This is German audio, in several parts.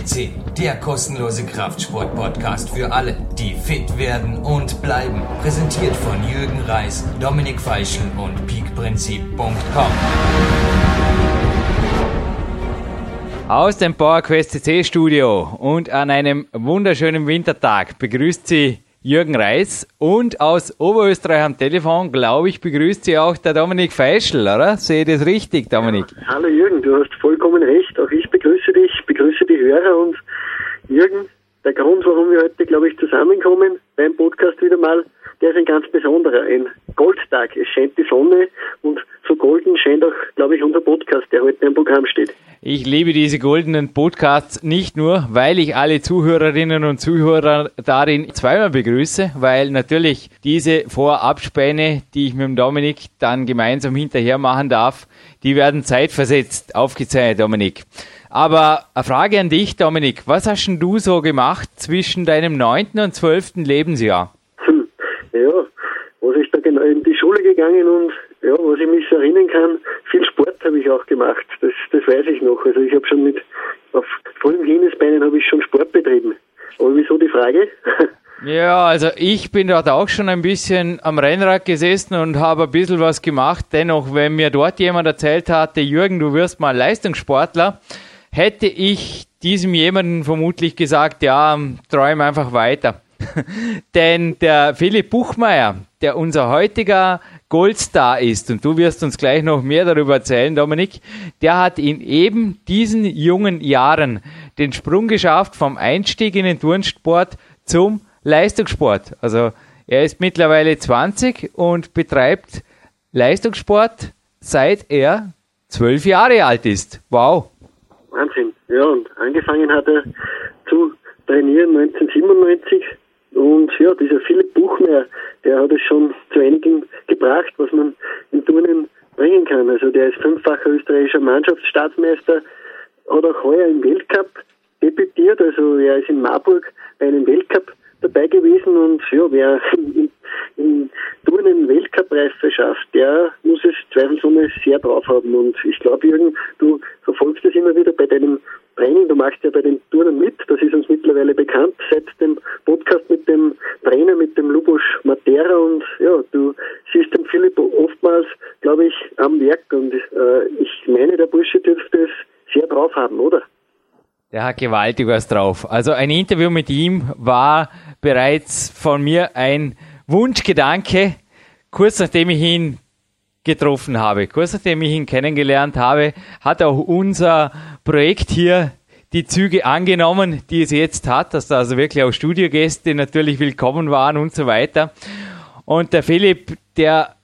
PowerQuest.cc, der kostenlose Kraftsport-Podcast für alle, die fit werden und bleiben. Präsentiert von Jürgen Reis, Dominik Feischel und peakprinzip.com. Aus dem PowerQuest.cc-Studio und an einem wunderschönen Wintertag begrüßt Sie Jürgen Reis und aus Oberösterreich am Telefon, glaube ich, begrüßt Sie auch der Dominik Feischel, oder? Sehe ich das richtig, Dominik? Ja, hallo Jürgen, du hast vollkommen recht. Auch ich begrüße dich, begrüße die Hörer und Jürgen, der Grund, warum wir heute, glaube ich, zusammenkommen, beim Podcast wieder mal, der ist ein ganz besonderer, ein Goldtag. Es scheint die Sonne und so golden scheint auch, glaube ich, unser Podcast, der heute im Programm steht. Ich liebe diese goldenen Podcasts nicht nur, weil ich alle Zuhörerinnen und Zuhörer darin zweimal begrüße, weil natürlich diese Vorabspäne, die ich mit dem Dominik dann gemeinsam hinterher machen darf, die werden zeitversetzt aufgezeichnet, Dominik. Aber eine Frage an dich, Dominik. Was hast denn du so gemacht zwischen deinem 9. und 12. Lebensjahr? Ja, was ich da genau in die Schule gegangen und ja, was ich mich so erinnern kann, viel Sport habe ich auch gemacht. Das weiß ich noch. Also ich habe schon auf frühen Kindesbeinen habe ich schon Sport betrieben. Aber wieso die Frage? Ja, also ich bin dort auch schon ein bisschen am Rennrad gesessen und habe ein bisschen was gemacht. Dennoch, wenn mir dort jemand erzählt hatte, Jürgen, du wirst mal Leistungssportler, hätte ich diesem jemanden vermutlich gesagt, ja, träum einfach weiter. Denn der Philipp Puchmayr, der unser heutiger Goldstar ist, und du wirst uns gleich noch mehr darüber erzählen, Dominik, der hat in eben diesen jungen Jahren den Sprung geschafft vom Einstieg in den Turnsport zum Leistungssport. Also er ist mittlerweile 20 und betreibt Leistungssport, seit er 12 Jahre alt ist. Wow. Wahnsinn. Ja, und angefangen hat er zu trainieren 1997. Und ja, dieser Philipp Puchmayr, der hat es schon zu einigen gebracht, was man in Turnen bringen kann. Also der ist 5-facher österreichischer Mannschaftsstaatsmeister, hat auch heuer im Weltcup debütiert. Also er ist in Marburg bei einem Weltcup dabei gewesen. Und ja, wer in Turnen Weltcup-Reife schafft, der muss es zweifelsohne sehr drauf haben. Und ich glaube, Jürgen, du verfolgst das immer wieder bei deinem Training, du machst ja bei den Turnen mit, das ist uns mittlerweile bekannt, seit dem Podcast mit dem Trainer, mit dem Luboš Matera, und ja, du siehst den Philipp oftmals, glaube ich, am Werk, und ich meine, der Bursche dürfte es sehr drauf haben, oder? Der hat gewaltig was drauf. Also ein Interview mit ihm war bereits von mir ein Wunschgedanke, kurz nachdem ich ihn getroffen habe. Kurz nachdem ich ihn kennengelernt habe, hat auch unser Projekt hier die Züge angenommen, die es jetzt hat, dass da also wirklich auch Studiogäste natürlich willkommen waren und so weiter. Und der Philipp, der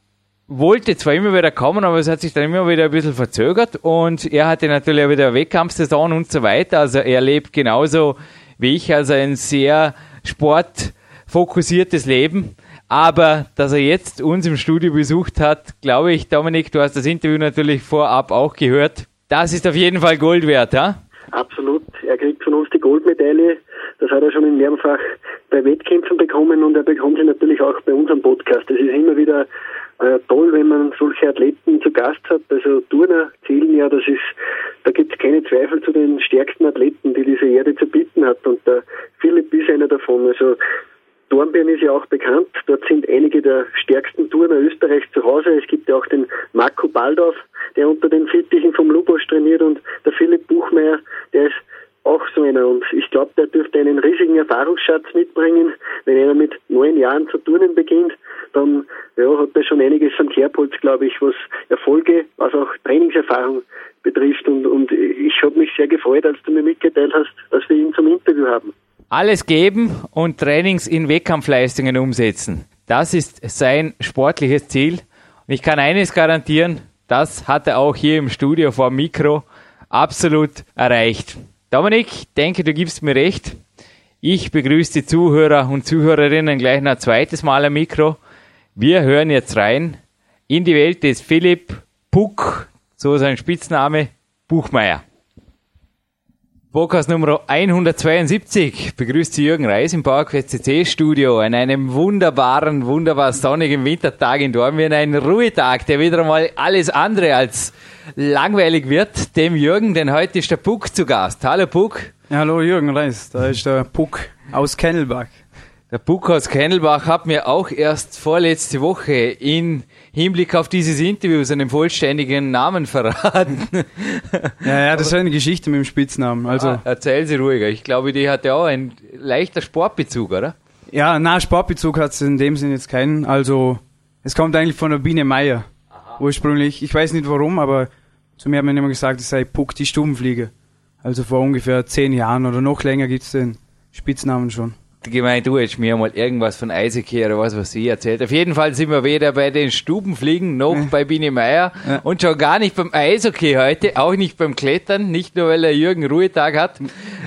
wollte zwar immer wieder kommen, aber es hat sich dann immer wieder ein bisschen verzögert und er hatte natürlich auch wieder eine Wettkampfsaison und so weiter. Also er lebt genauso wie ich, also ein sehr sportfokussiertes Leben. Aber dass er jetzt uns im Studio besucht hat, glaube ich, Dominik, du hast das Interview natürlich vorab auch gehört. Das ist auf jeden Fall Gold wert, ja? Absolut. Er kriegt von uns die Goldmedaille. Das hat er schon in mehrfach bei Wettkämpfen bekommen und er bekommt sie natürlich auch bei unserem Podcast. Das ist immer wieder toll, wenn man solche Athleten zu Gast hat. Also Turner zählen ja, da gibt es keine Zweifel, zu den stärksten Athleten, die diese Erde zu bieten hat. Und der Philipp ist einer davon. Also Dornbirn ist ja auch bekannt, dort sind einige der stärksten Turner Österreichs zu Hause. Es gibt ja auch den Marco Baldauf, der unter den Fittichen vom Luboš trainiert, und der Philipp Puchmayr, der ist auch so einer. Und ich glaube, der dürfte einen riesigen Erfahrungsschatz mitbringen. Wenn einer mit 9 Jahren zu turnen beginnt, dann ja, hat er schon einiges am Kerbholz, glaube ich, was Erfolge, was auch Trainingserfahrung betrifft. Und ich habe mich sehr gefreut, als du mir mitgeteilt hast, dass wir ihn zum Interview haben. Alles geben und Trainings in Wettkampfleistungen umsetzen. Das ist sein sportliches Ziel. Und ich kann eines garantieren, das hat er auch hier im Studio vor dem Mikro absolut erreicht. Dominik, ich denke, du gibst mir recht. Ich begrüße die Zuhörer und Zuhörerinnen gleich noch ein zweites Mal am Mikro. Wir hören jetzt rein in die Welt des Philipp Puch, so sein Spitzname, Puchmayr. Podcast Nummer 172 begrüßt Sie Jürgen Reis im PowerQuest.cc-Studio an einem wunderbar sonnigen Wintertag in Dornbirn, ein Ruhetag, der wieder mal alles andere als langweilig wird, dem Jürgen, denn heute ist der Puck zu Gast. Hallo Puck. Ja, hallo Jürgen Reis, da ist der Puck aus Kennelbach. Der Puck aus Kennelbach hat mir auch erst vorletzte Woche in Hinblick auf dieses Interview seinen vollständigen Namen verraten. Ja, das war eine Geschichte mit dem Spitznamen. Also erzähl sie ruhiger. Ich glaube, die hatte auch einen leichter Sportbezug, oder? Ja, na, Sportbezug hat es in dem Sinn jetzt keinen. Also es kommt eigentlich von der Biene Meier. Aha. Ursprünglich. Ich weiß nicht warum, aber zu mir hat man immer gesagt, es sei Puck die Stubenfliege. Also vor ungefähr 10 Jahren oder noch länger gibt es den Spitznamen schon. Gemeint, du hättest mir mal irgendwas von Eishockey oder was weiß ich erzählt. Auf jeden Fall sind wir weder bei den Stubenfliegen noch bei Biene Meier und schon gar nicht beim Eishockey heute, auch nicht beim Klettern, nicht nur weil der Jürgen Ruhetag hat,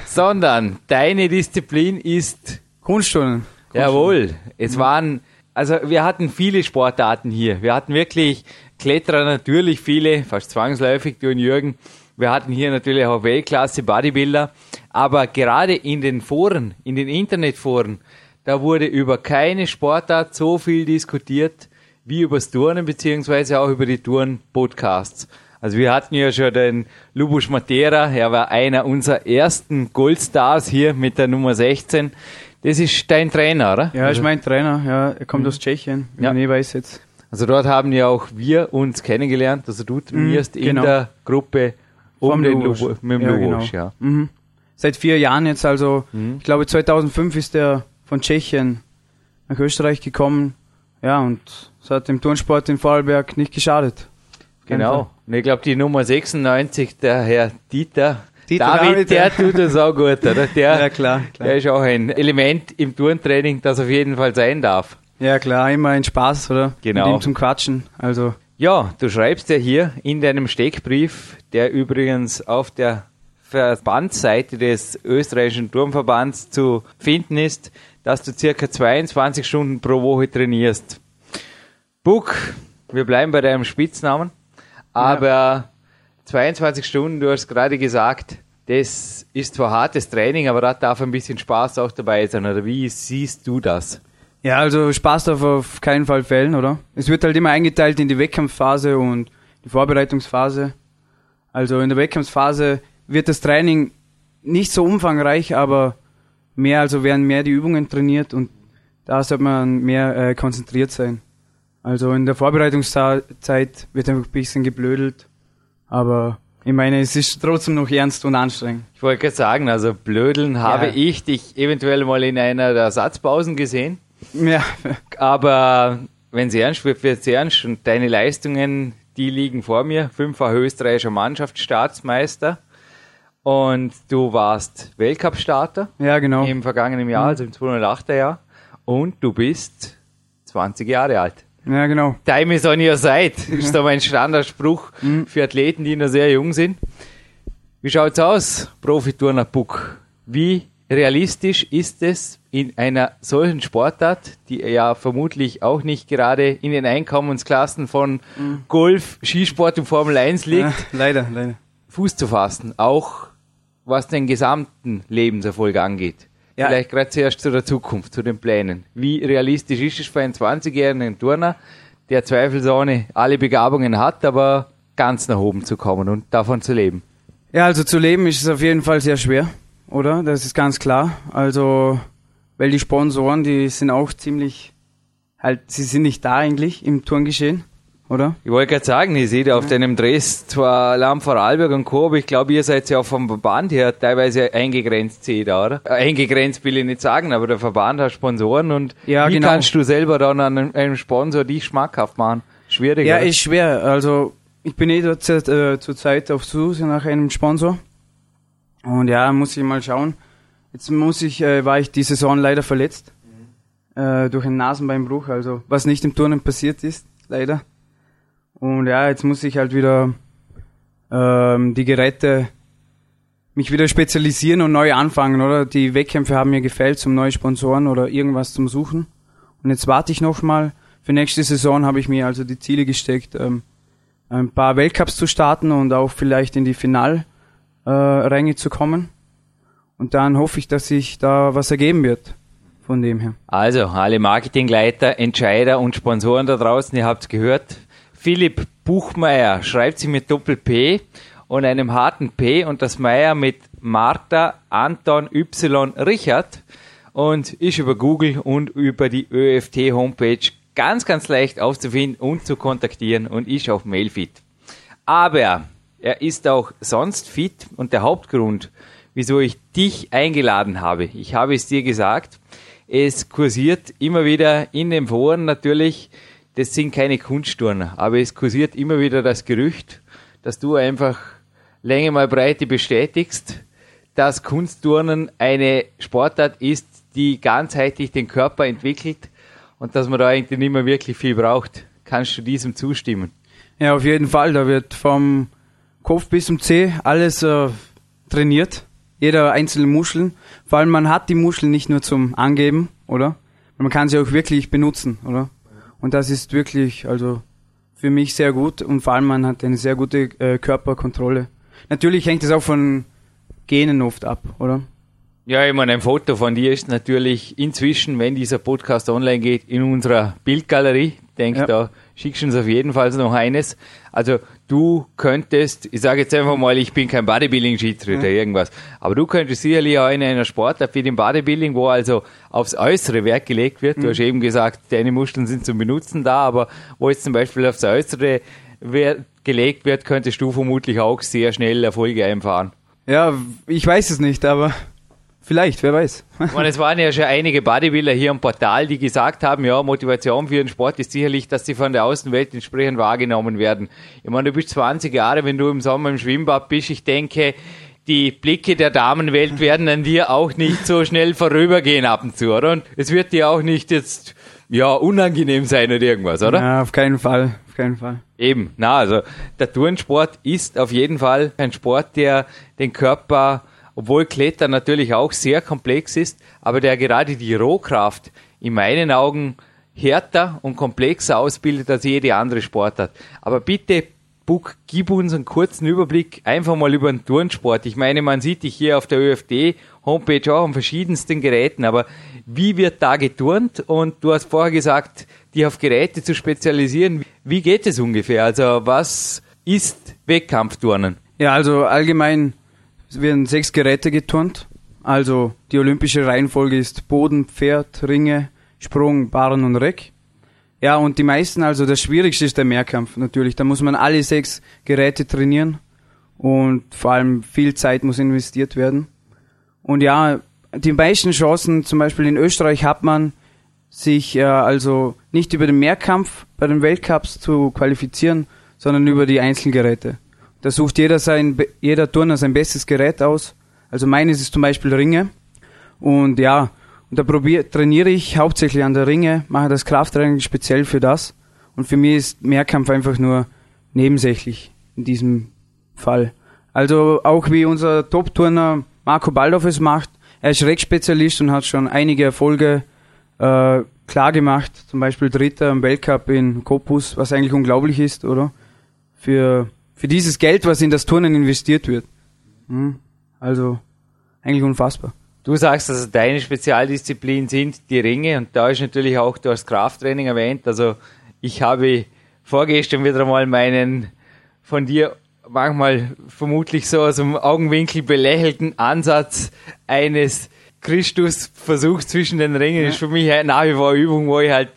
sondern deine Disziplin ist Kunstturnen. Jawohl. Es waren, also wir hatten viele Sportarten hier. Wir hatten wirklich Kletterer natürlich viele, fast zwangsläufig, du und Jürgen. Wir hatten hier natürlich auch Weltklasse Bodybuilder, aber gerade in den Foren, in den Internetforen, da wurde über keine Sportart so viel diskutiert wie übers Turnen, beziehungsweise auch über die Turn-Podcasts. Also wir hatten ja schon den Luboš Matera, er war einer unserer ersten Goldstars hier mit der Nummer 16. Das ist dein Trainer, oder? Ja, ist mein Trainer, ja, er kommt aus Tschechien, wie man eh weiß jetzt. Also dort haben ja auch wir uns kennengelernt, also du trainierst in der Gruppe um den Luboš, mit dem Luboš, ja. Genau. Mhm. Seit 4 Jahren jetzt, also ich glaube 2005 ist er von Tschechien nach Österreich gekommen. Ja, und es hat dem Turnsport in Vorarlberg nicht geschadet. Genau. Und ich glaube die Nummer 96, der Herr David, der tut das auch gut, oder? Der, ja, klar. Der ist auch ein Element im Turntraining, das auf jeden Fall sein darf. Ja, klar, immer ein Spaß, oder? Genau. Mit ihm zum Quatschen, also... Ja, du schreibst ja hier in deinem Steckbrief, der übrigens auf der Verbandsseite des österreichischen Turnverbands zu finden ist, dass du circa 22 Stunden pro Woche trainierst. Puck, wir bleiben bei deinem Spitznamen, aber 22 Stunden, du hast gerade gesagt, das ist zwar hartes Training, aber da darf ein bisschen Spaß auch dabei sein, oder wie siehst du das? Ja, also Spaß darf auf keinen Fall fehlen, oder? Es wird halt immer eingeteilt in die Wettkampfphase und die Vorbereitungsphase. Also in der Wettkampfphase wird das Training nicht so umfangreich, aber mehr, also werden mehr die Übungen trainiert und da sollte man mehr konzentriert sein. Also in der Vorbereitungszeit wird einfach ein bisschen geblödelt, aber... Ich meine, es ist trotzdem noch ernst und anstrengend. Ich wollte gerade sagen, also blödeln habe ich dich eventuell mal in einer der Ersatzpausen gesehen. Ja. Aber wenn es ernst wird, wird es ernst. Und deine Leistungen, die liegen vor mir. 5-facher österreichischer Mannschaftsstaatsmeister. Und du warst Weltcup-Starter. Ja, genau. Im vergangenen Jahr, also im 2008er Jahr. Und du bist 20 Jahre alt. Ja, genau. Time is on your side, ist da mein Standardspruch für Athleten, die noch sehr jung sind. Wie schaut's aus, Profiturner Puck? Wie realistisch ist es in einer solchen Sportart, die ja vermutlich auch nicht gerade in den Einkommensklassen von Golf, Skisport und Formel 1 liegt, leider, Fuß zu fassen, auch was den gesamten Lebenserfolg angeht? Ja. Vielleicht gerade zuerst zu der Zukunft, zu den Plänen. Wie realistisch ist es für einen 20-jährigen Turner, der zweifelsohne alle Begabungen hat, aber ganz nach oben zu kommen und davon zu leben? Ja, also zu leben ist es auf jeden Fall sehr schwer, oder? Das ist ganz klar. Also, weil die Sponsoren, die sind auch ziemlich, halt, sie sind nicht da eigentlich im Turngeschehen, oder? Ich wollte gerade sagen, ich sehe da auf deinem Dress zwar Lamm Vorarlberg und Co., aber ich glaube, ihr seid ja auch vom Verband her teilweise eingegrenzt, sehe ich da, oder? Eingegrenzt will ich nicht sagen, aber der Verband hat Sponsoren und kannst du selber dann an einem Sponsor dich schmackhaft machen? Schwierig, ja, oder? Ist schwer. Also ich bin zurzeit auf Suche nach einem Sponsor und ja, muss ich mal schauen. Jetzt war ich die Saison leider verletzt durch einen Nasenbeinbruch, also was nicht im Turnen passiert ist, leider. Und ja, jetzt muss ich halt wieder die Geräte mich wieder spezialisieren und neu anfangen, oder? Die Wettkämpfe haben mir gefällt, zum neuen Sponsoren oder irgendwas zum Suchen. Und jetzt warte ich nochmal. Für nächste Saison habe ich mir also die Ziele gesteckt, ein paar Weltcups zu starten und auch vielleicht in die Finalränge zu kommen. Und dann hoffe ich, dass sich da was ergeben wird. Von dem her. Also, alle Marketingleiter, Entscheider und Sponsoren da draußen, ihr habt gehört. Philipp Puchmayr schreibt sie mit Doppel-P und einem harten P und das Meier mit Martha Anton Y. Richard und ist über Google und über die ÖFT-Homepage ganz, ganz leicht aufzufinden und zu kontaktieren und ist auch mailfit. Aber er ist auch sonst fit und der Hauptgrund, wieso ich dich eingeladen habe, ich habe es dir gesagt, es kursiert immer wieder in den Foren natürlich, das sind keine Kunstturner, aber es kursiert immer wieder das Gerücht, dass du einfach Länge mal Breite bestätigst, dass Kunstturnen eine Sportart ist, die ganzheitlich den Körper entwickelt und dass man da eigentlich nicht mehr wirklich viel braucht. Kannst du diesem zustimmen? Ja, auf jeden Fall. Da wird vom Kopf bis zum Zeh alles trainiert. Jeder einzelne Muscheln. Vor allem, man hat die Muscheln nicht nur zum Angeben, oder? Man kann sie auch wirklich benutzen, oder? Und das ist wirklich, also für mich sehr gut. Und vor allem, man hat eine sehr gute Körperkontrolle. Natürlich hängt das auch von Genen oft ab, oder? Ja, ich meine, ein Foto von dir ist natürlich inzwischen, wenn dieser Podcast online geht, in unserer Bildgalerie. Ich denke, Da schickst du uns auf jeden Fall noch eines. Also du könntest, ich sage jetzt einfach mal, ich bin kein Bodybuilding-Schiedsrichter, irgendwas, aber du könntest sicherlich auch in einer Sportart wie dem Bodybuilding, wo also aufs äußere Wert gelegt wird, du hast eben gesagt, deine Muskeln sind zum Benutzen da, aber wo jetzt zum Beispiel aufs äußere Wert gelegt wird, könntest du vermutlich auch sehr schnell Erfolge einfahren. Ja, ich weiß es nicht, aber... Vielleicht, wer weiß. Und es waren ja schon einige Bodybuilder hier im Portal, die gesagt haben, ja, Motivation für den Sport ist sicherlich, dass sie von der Außenwelt entsprechend wahrgenommen werden. Ich meine, du bist 20 Jahre, wenn du im Sommer im Schwimmbad bist. Ich denke, die Blicke der Damenwelt werden an dir auch nicht so schnell vorübergehen ab und zu, oder? Und es wird dir auch nicht jetzt, ja, unangenehm sein oder irgendwas, oder? Ja, auf keinen Fall, auf keinen Fall. Eben, na, also der Turnsport ist auf jeden Fall ein Sport, der den Körper... Obwohl Klettern natürlich auch sehr komplex ist, aber der gerade die Rohkraft in meinen Augen härter und komplexer ausbildet als jede andere Sportart. Aber bitte, Buck, gib uns einen kurzen Überblick einfach mal über den Turnsport. Ich meine, man sieht dich hier auf der ÖFT-Homepage auch an verschiedensten Geräten, aber wie wird da geturnt? Und du hast vorher gesagt, dich auf Geräte zu spezialisieren. Wie geht es ungefähr? Also was ist Wettkampfturnen? Ja, also allgemein... Es werden 6 Geräte geturnt, also die olympische Reihenfolge ist Boden, Pferd, Ringe, Sprung, Barren und Reck. Ja, und die meisten, also das Schwierigste ist der Mehrkampf natürlich, da muss man alle 6 Geräte trainieren und vor allem viel Zeit muss investiert werden. Und ja, die meisten Chancen, zum Beispiel in Österreich, hat man sich also nicht über den Mehrkampf bei den Weltcups zu qualifizieren, sondern über die Einzelgeräte. Da sucht jeder Turner sein bestes Gerät aus. Also meines ist zum Beispiel Ringe. Und ja, und da trainiere ich hauptsächlich an der Ringe, mache das Krafttraining speziell für das. Und für mich ist Mehrkampf einfach nur nebensächlich in diesem Fall. Also auch wie unser Top-Turner Marco Baldauf es macht. Er ist Reck-Spezialist und hat schon einige Erfolge klar gemacht. Zum Beispiel Dritter im Weltcup in Kopus, was eigentlich unglaublich ist, oder? Für dieses Geld, was in das Turnen investiert wird. Also eigentlich unfassbar. Du sagst, dass deine Spezialdisziplin sind die Ringe und da ist natürlich auch, du hast Krafttraining erwähnt, also ich habe vorgestern wieder mal meinen von dir manchmal vermutlich so aus dem Augenwinkel belächelten Ansatz eines Christusversuchs zwischen den Ringen. Das ist für mich nach wie vor eine Übung, wo ich halt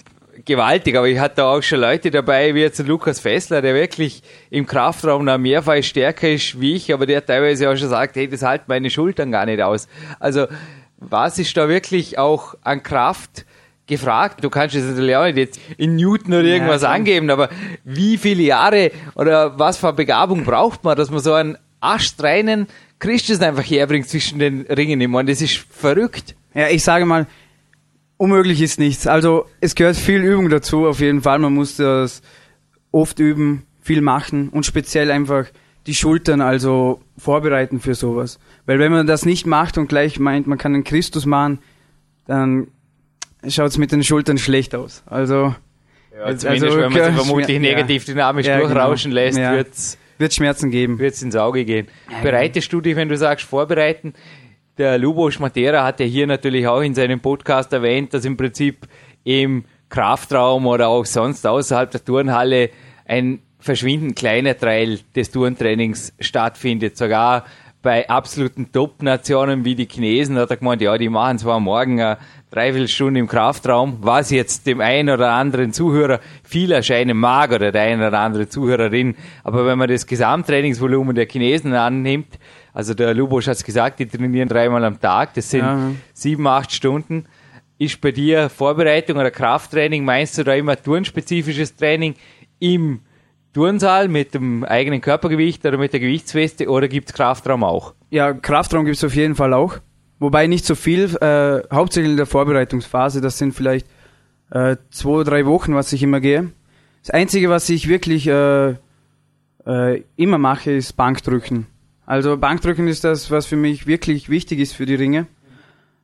gewaltig, aber ich hatte auch schon Leute dabei, wie jetzt Lukas Fessler, der wirklich im Kraftraum noch mehrfach stärker ist wie ich, aber der teilweise auch schon sagt, hey, das halten meine Schultern gar nicht aus. Also was ist da wirklich auch an Kraft gefragt? Du kannst es natürlich auch nicht jetzt in Newton oder irgendwas angeben, aber wie viele Jahre oder was für eine Begabung braucht man, dass man so einen aschreinen Christus einfach herbringt zwischen den Ringen? Ich meine, das ist verrückt. Ja, ich sage mal, unmöglich ist nichts. Also es gehört viel Übung dazu, auf jeden Fall. Man muss das oft üben, viel machen und speziell einfach die Schultern also vorbereiten für sowas. Weil wenn man das nicht macht und gleich meint, man kann einen Christus machen, dann schaut es mit den Schultern schlecht aus. Also ja, zumindest, also, wenn man sie vermutlich negativ dynamisch durchrauschen lässt, wird es Schmerzen geben. Wird es ins Auge gehen. Ja. Bereitest du dich, wenn du sagst, vorbereiten? Der Luboš Matera hat ja hier natürlich auch in seinem Podcast erwähnt, dass im Prinzip im Kraftraum oder auch sonst außerhalb der Turnhalle ein verschwindend kleiner Teil des Turntrainings stattfindet. Sogar bei absoluten Top-Nationen wie die Chinesen hat er gemeint, ja, die machen zwar morgen eine Dreiviertelstunde im Kraftraum, was jetzt dem einen oder anderen Zuhörer viel erscheinen mag oder der einen oder andere Zuhörerin, aber wenn man das Gesamttrainingsvolumen der Chinesen annimmt, also der Luboš hat es gesagt, die trainieren dreimal am Tag, das sind 7, 8 Stunden, ist bei dir Vorbereitung oder Krafttraining, meinst du da immer turnspezifisches Training im Turnsaal mit dem eigenen Körpergewicht oder mit der Gewichtsweste oder gibt es Kraftraum auch? Ja, Kraftraum gibt es auf jeden Fall auch, wobei nicht so viel, hauptsächlich in der Vorbereitungsphase, das sind vielleicht 2, 3 Wochen, was ich immer gehe. Das Einzige, was ich wirklich immer mache, ist Bankdrücken. Also Bankdrücken ist das, was für mich wirklich wichtig ist für die Ringe,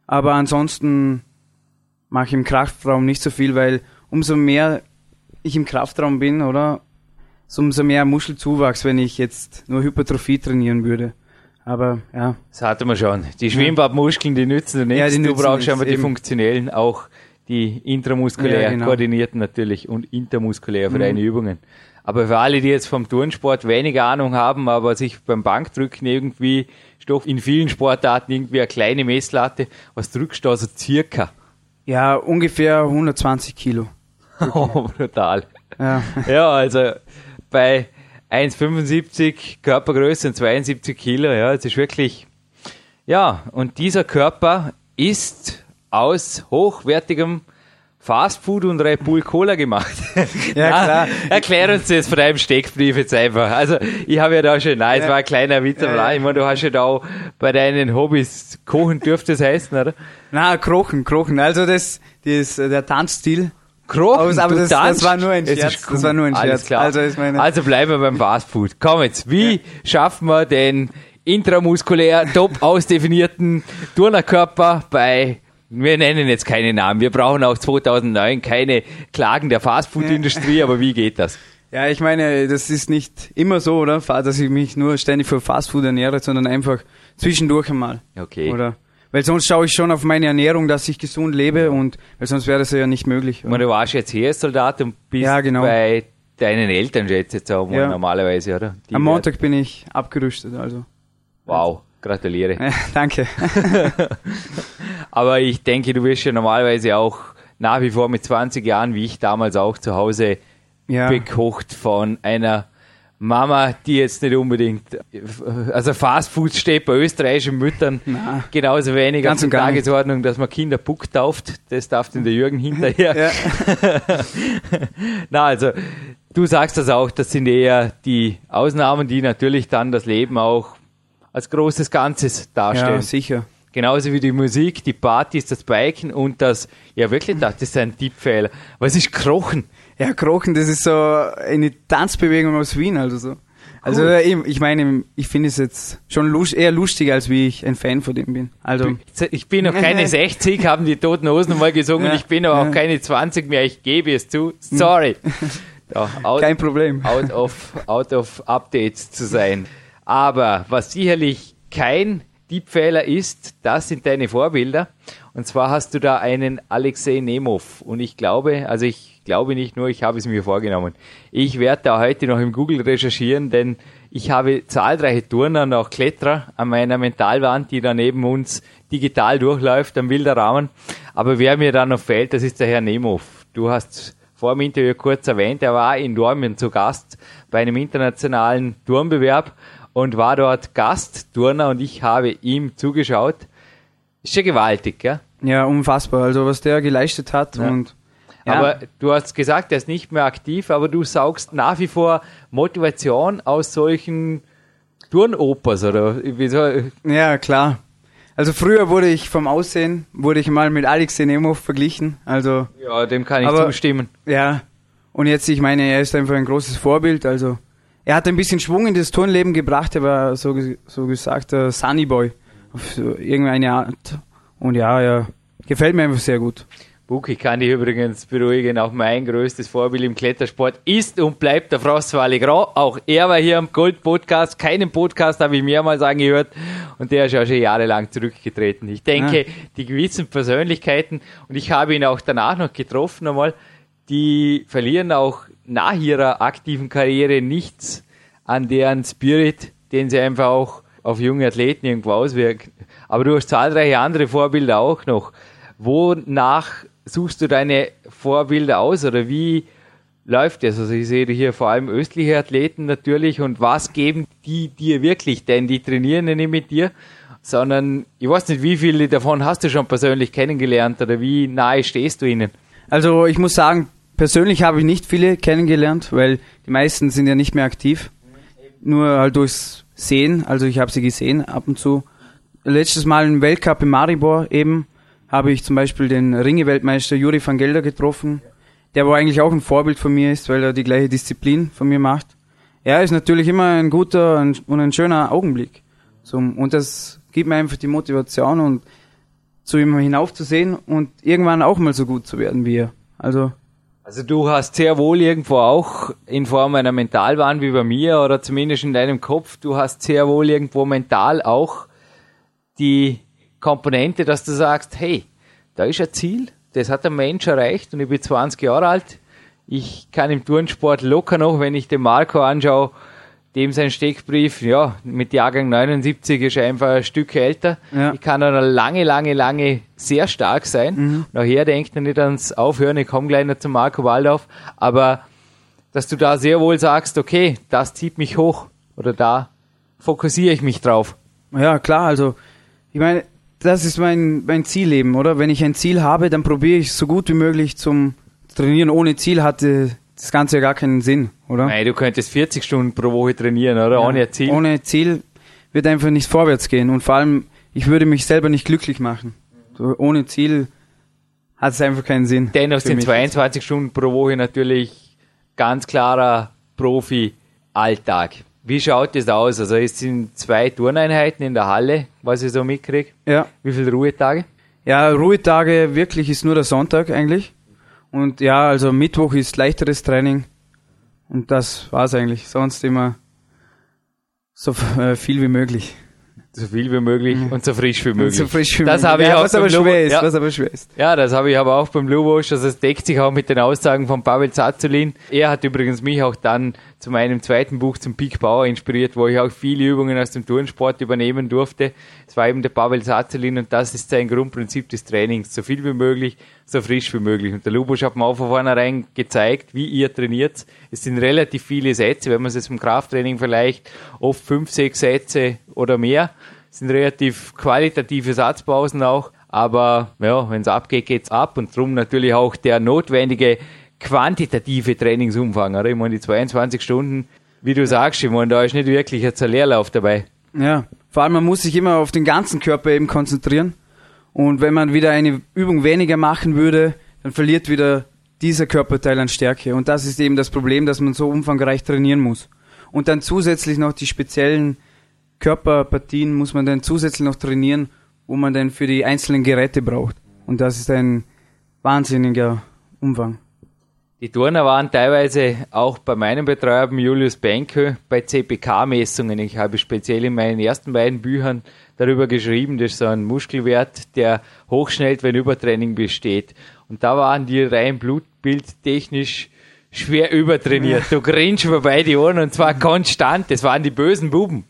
aber ansonsten mache ich im Kraftraum nicht so viel, weil umso mehr ich im Kraftraum bin, oder? Umso mehr Muschelzuwachs, wenn ich jetzt nur Hypertrophie trainieren würde. Aber ja. Das hatte man schon. Die Schwimmbadmuskeln, die nützen nichts. Ja, die nützen du brauchst aber die eben funktionellen, auch die intramuskulär koordinierten natürlich und intermuskulär für deine Übungen. Aber für alle, die jetzt vom Turnsport weniger Ahnung haben, aber sich beim Bankdrücken irgendwie, doch in vielen Sportarten irgendwie eine kleine Messlatte, was drückst du also circa? Ja, ungefähr 120 Kilo. Oh, brutal. Ja, ja, also bei 1,75 Körpergröße und 72 Kilo, ja, es ist wirklich, ja, und dieser Körper ist aus hochwertigem Fastfood und Red Bull Cola gemacht. Ja, klar. Erklär uns das von deinem Steckbrief jetzt einfach. Also, ich habe ja da schon, nein, es war ein kleiner Witz, ich meine, du hast ja da auch bei deinen Hobbys kochen dürfte es heißen, oder? Nein, krochen, also das der Tanzstil. Krochen, aber das war nur ein Scherz. Cool. Das war nur ein Scherz. Alles klar. Also bleiben wir beim Fastfood. Komm jetzt, wie schaffen wir den intramuskulär top ausdefinierten Turnerkörper bei, wir nennen jetzt keine Namen, wir brauchen auch 2009 keine Klagen der Fastfood-Industrie, aber wie geht das? Ja, ich meine, das ist nicht immer so, oder? Dass ich mich nur ständig für Fastfood ernähre, sondern einfach zwischendurch einmal. Okay. Oder? Weil sonst schaue ich schon auf meine Ernährung, dass ich gesund lebe, und weil sonst wäre das ja nicht möglich. Oder? Du warst jetzt Heersoldat und bist bei deinen Eltern jetzt auch mal normalerweise, oder? Die am Montag bin ich abgerüstet, also. Wow, gratuliere. Ja, danke. Aber ich denke, du wirst ja normalerweise auch nach wie vor mit 20 Jahren, wie ich damals auch, zu Hause bekocht von einer Mama, die jetzt nicht unbedingt, also Fastfood steht bei österreichischen Müttern genauso wenig ganz auf der Tagesordnung, dass man Kinder Puck tauft, das darf denn der Jürgen hinterher. Na, also du sagst das auch, das sind eher die Ausnahmen, die natürlich dann das Leben auch als großes Ganzes darstellen. Ja, sicher. Genauso wie die Musik, die Partys, das Biken und das, ja wirklich, das ist ein Tippfehler. Was ist Krochen? Ja, Krochen, das ist so eine Tanzbewegung aus Wien, also so. Cool. Also ich meine, ich finde es jetzt schon eher lustig, als wie ich ein Fan von dem bin. Also ich bin noch keine 60, haben die Toten Hosen mal gesungen, ich bin aber auch keine 20 mehr, ich gebe es zu, sorry. Ja, kein Problem. Out of Updates zu sein. Aber was sicherlich kein Tippfehler ist, das sind deine Vorbilder. Und zwar hast du da einen Alexei Nemov. Und ich glaube nicht nur, ich habe es mir vorgenommen. Ich werde da heute noch im Google recherchieren, denn ich habe zahlreiche Turner und auch Kletterer an meiner Mentalwand, die da neben uns digital durchläuft, am wilder Rahmen. Aber wer mir da noch fehlt, das ist der Herr Nemov. Du hast vor dem Interview kurz erwähnt, er war in Dortmund zu Gast bei einem internationalen Turnbewerb und war dort Gastturner und ich habe ihm zugeschaut. Ist ja gewaltig, gell? Ja, unfassbar. Also was der geleistet hat. Ja. Und aber du hast gesagt, er ist nicht mehr aktiv, aber du saugst nach wie vor Motivation aus solchen Turnopers, oder? Ja, klar. Also früher wurde ich mal mit Alexei Nemov verglichen. Also, ja, dem kann ich zustimmen. Ja, und jetzt, ich meine, er ist einfach ein großes Vorbild, also. Er hat ein bisschen Schwung in das Turnleben gebracht, er war so gesagt der Sunny Boy auf irgendeine Art. Und ja, gefällt mir einfach sehr gut. Buki, kann dich übrigens beruhigen, auch mein größtes Vorbild im Klettersport ist und bleibt der Frosvaligran. Auch er war hier am Gold-Podcast, keinen Podcast habe ich mehrmals angehört und der ist ja schon jahrelang zurückgetreten. Ich denke, die gewissen Persönlichkeiten, und ich habe ihn auch danach noch getroffen einmal, die verlieren auch nach ihrer aktiven Karriere nichts an deren Spirit, den sie einfach auch auf junge Athleten irgendwo auswirkt. Aber du hast zahlreiche andere Vorbilder auch noch. Wonach suchst du deine Vorbilder aus oder wie läuft das? Also ich sehe hier vor allem östliche Athleten natürlich, und was geben die dir wirklich? Denn die trainieren ja nicht mit dir, sondern ich weiß nicht, wie viele davon hast du schon persönlich kennengelernt oder wie nahe stehst du ihnen? Also ich muss sagen, persönlich habe ich nicht viele kennengelernt, weil die meisten sind ja nicht mehr aktiv, nur halt durchs Sehen, also ich habe sie gesehen ab und zu. Letztes Mal im Weltcup in Maribor eben, habe ich zum Beispiel den Ringe-Weltmeister Juri van Gelder getroffen, der aber eigentlich auch ein Vorbild von mir ist, weil er die gleiche Disziplin von mir macht. Ja, ist natürlich immer ein guter und ein schöner Augenblick. Und das gibt mir einfach die Motivation, und zu ihm hinaufzusehen und irgendwann auch mal so gut zu werden wie er. Also du hast sehr wohl irgendwo auch in Form einer Mentalwahn wie bei mir, oder zumindest in deinem Kopf, du hast sehr wohl irgendwo mental auch die Komponente, dass du sagst, hey, da ist ein Ziel, das hat ein Mensch erreicht und ich bin 20 Jahre alt, ich kann im Turnsport locker noch, wenn ich den Marco anschaue, dem sein Steckbrief, ja, mit Jahrgang 79 ist er einfach ein Stück älter, ja. Ich kann dann lange sehr stark sein, nachher denkt er nicht ans Aufhören, ich komme gleich noch zu Marco Baldauf, aber dass du da sehr wohl sagst, okay, das zieht mich hoch oder da fokussiere ich mich drauf. Ja, klar, also ich meine, das ist mein Ziel eben, oder? Wenn ich ein Ziel habe, dann probiere ich so gut wie möglich zum Trainieren. Ohne Ziel hatte das Ganze ja gar keinen Sinn, oder? Nein, du könntest 40 Stunden pro Woche trainieren, oder? Ja, ohne Ziel. Ohne Ziel wird einfach nicht vorwärts gehen. Und vor allem, ich würde mich selber nicht glücklich machen. So, ohne Ziel hat es einfach keinen Sinn. Dennoch sind 22 Stunden pro Woche natürlich ganz klarer Profi-Alltag. Wie schaut das aus? Also es sind 2 Turneinheiten in der Halle, was ich so mitkriege. Ja. Wie viele Ruhetage? Ja, Ruhetage wirklich ist nur der Sonntag eigentlich. Und ja, also Mittwoch ist leichteres Training. Und das war's eigentlich. Sonst immer so viel wie möglich. So viel wie möglich und so frisch wie möglich. So frisch wie möglich. Was aber schwer ist. Ja, das habe ich aber auch beim Luboš. Also es deckt sich auch mit den Aussagen von Pavel Tsatsouline. Er hat übrigens mich auch dann zu meinem zweiten Buch zum Peak Power inspiriert, wo ich auch viele Übungen aus dem Turnsport übernehmen durfte. Es war eben der Pavel Tsatsouline, und das ist sein Grundprinzip des Trainings. So viel wie möglich, so frisch wie möglich. Und der Luboš hat mir auch von vornherein gezeigt, wie ihr trainiert. Es sind relativ viele Sätze, wenn man es jetzt im Krafttraining vergleicht, oft 5, 6 Sätze oder mehr. Es sind relativ qualitative Satzpausen auch, aber ja, wenn es abgeht, geht's ab, und darum natürlich auch der notwendige quantitative Trainingsumfang. Oder? Ich meine, die 22 Stunden, wie du sagst, ich meine, da ist nicht wirklich ein Leerlauf dabei. Ja, vor allem man muss sich immer auf den ganzen Körper eben konzentrieren, und wenn man wieder eine Übung weniger machen würde, dann verliert wieder dieser Körperteil an Stärke, und das ist eben das Problem, dass man so umfangreich trainieren muss. Und dann zusätzlich noch die speziellen Körperpartien muss man dann zusätzlich noch trainieren, wo man dann für die einzelnen Geräte braucht. Und das ist ein wahnsinniger Umfang. Die Turner waren teilweise auch bei meinem Betreuer, Julius Benkel, bei CPK-Messungen. Ich habe speziell in meinen ersten beiden Büchern darüber geschrieben, das ist so ein Muskelwert, der hochschnellt, wenn Übertraining besteht. Und da waren die rein blutbildtechnisch schwer übertrainiert. Du grinst vorbei die Ohren, und zwar konstant. Das waren die bösen Buben,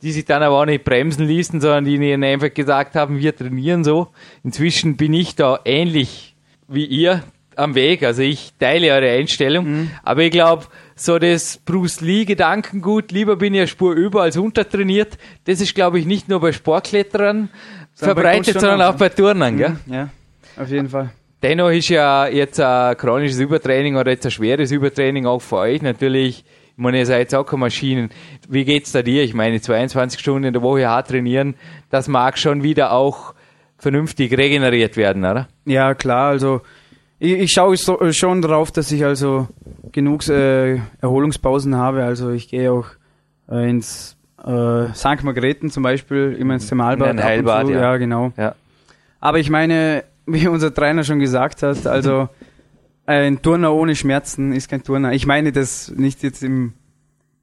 die sich dann aber auch nicht bremsen ließen, sondern die ihnen einfach gesagt haben, wir trainieren so. Inzwischen bin ich da ähnlich wie ihr am Weg, also ich teile eure Einstellung, aber ich glaube, so das Bruce Lee-Gedankengut, lieber bin ich eine Spur über als untertrainiert, das ist, glaube ich, nicht nur bei Sportkletterern verbreitet, sondern auch bei Turnern. Gell? Ja, auf jeden Fall. Dennoch ist ja jetzt ein chronisches Übertraining oder jetzt ein schweres Übertraining auch für euch natürlich. Ich meine, ihr seid jetzt auch keine Maschinen. Wie geht's da dir? Ich meine, 22 Stunden in der Woche hart trainieren, das mag schon wieder auch vernünftig regeneriert werden, oder? Ja, klar. Also ich schaue schon drauf, dass ich also genug Erholungspausen habe. Also ich gehe auch ins St. Margrethen zum Beispiel, immer ins Thermalbad. In ein Heilbad, ja. Ja, genau. Ja. Aber ich meine, wie unser Trainer schon gesagt hat, also ein Turner ohne Schmerzen ist kein Turner. Ich meine das nicht jetzt im...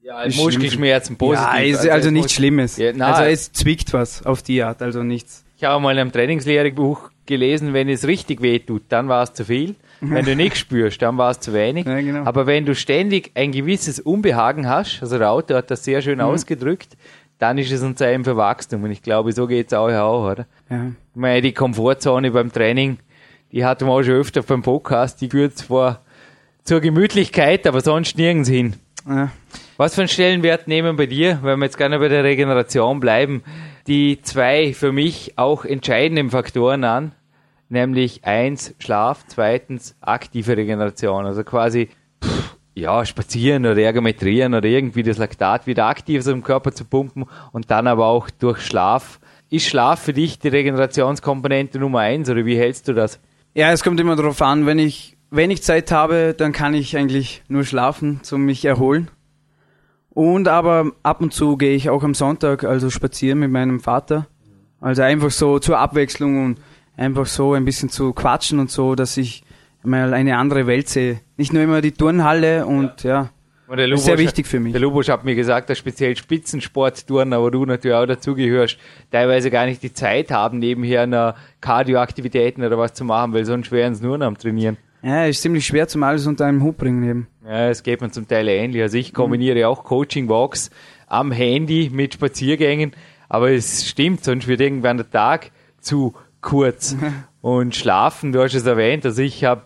Ja, als Muskelschmerzen, positiv. Ja, also nichts Schlimmes. Ja, also es zwickt was auf die Art, also nichts. Ich habe mal in einem Trainingslehrbuch gelesen, wenn es richtig weh tut, dann war es zu viel. Wenn du nichts spürst, dann war es zu wenig. Ja, genau. Aber wenn du ständig ein gewisses Unbehagen hast, also der Autor hat das sehr schön ausgedrückt, dann ist es ein Zeichen für Wachstum. Und ich glaube, so geht es auch, oder? Ja. Ich meine, die Komfortzone beim Training, die hatten wir auch schon öfter beim Podcast, die führt zwar zur Gemütlichkeit, aber sonst nirgends hin. Ja. Was für einen Stellenwert nehmen bei dir, wenn wir jetzt gerne bei der Regeneration bleiben, die zwei für mich auch entscheidenden Faktoren an, nämlich 1 Schlaf, 2 aktive Regeneration, also quasi spazieren oder ergometrieren oder irgendwie das Laktat wieder aktiv aus dem Körper zu pumpen und dann aber auch durch Schlaf. Ist Schlaf für dich die Regenerationskomponente Nummer 1 oder wie hältst du das? Ja, es kommt immer darauf an, wenn ich Zeit habe, dann kann ich eigentlich nur schlafen, um mich erholen. Und aber ab und zu gehe ich auch am Sonntag spazieren mit meinem Vater. Also einfach so zur Abwechslung und einfach so ein bisschen zu quatschen und so, dass ich mal eine andere Welt sehe. Nicht nur immer die Turnhalle und ja. Und der Luboš, ist sehr wichtig für mich. Der Luboš hat mir gesagt, dass speziell Spitzensportturner, wo du natürlich auch dazugehörst, teilweise gar nicht die Zeit haben, nebenher einer Cardioaktivitäten oder was zu machen, weil sonst wären sie nur am Trainieren. Ja, ist ziemlich schwer zum alles unter einem Hut bringen eben. Ja, es geht mir zum Teil ähnlich. Also ich kombiniere auch Coaching-Walks am Handy mit Spaziergängen, aber es stimmt, sonst wird irgendwann der Tag zu kurz. Und Schlafen, du hast es erwähnt, also ich habe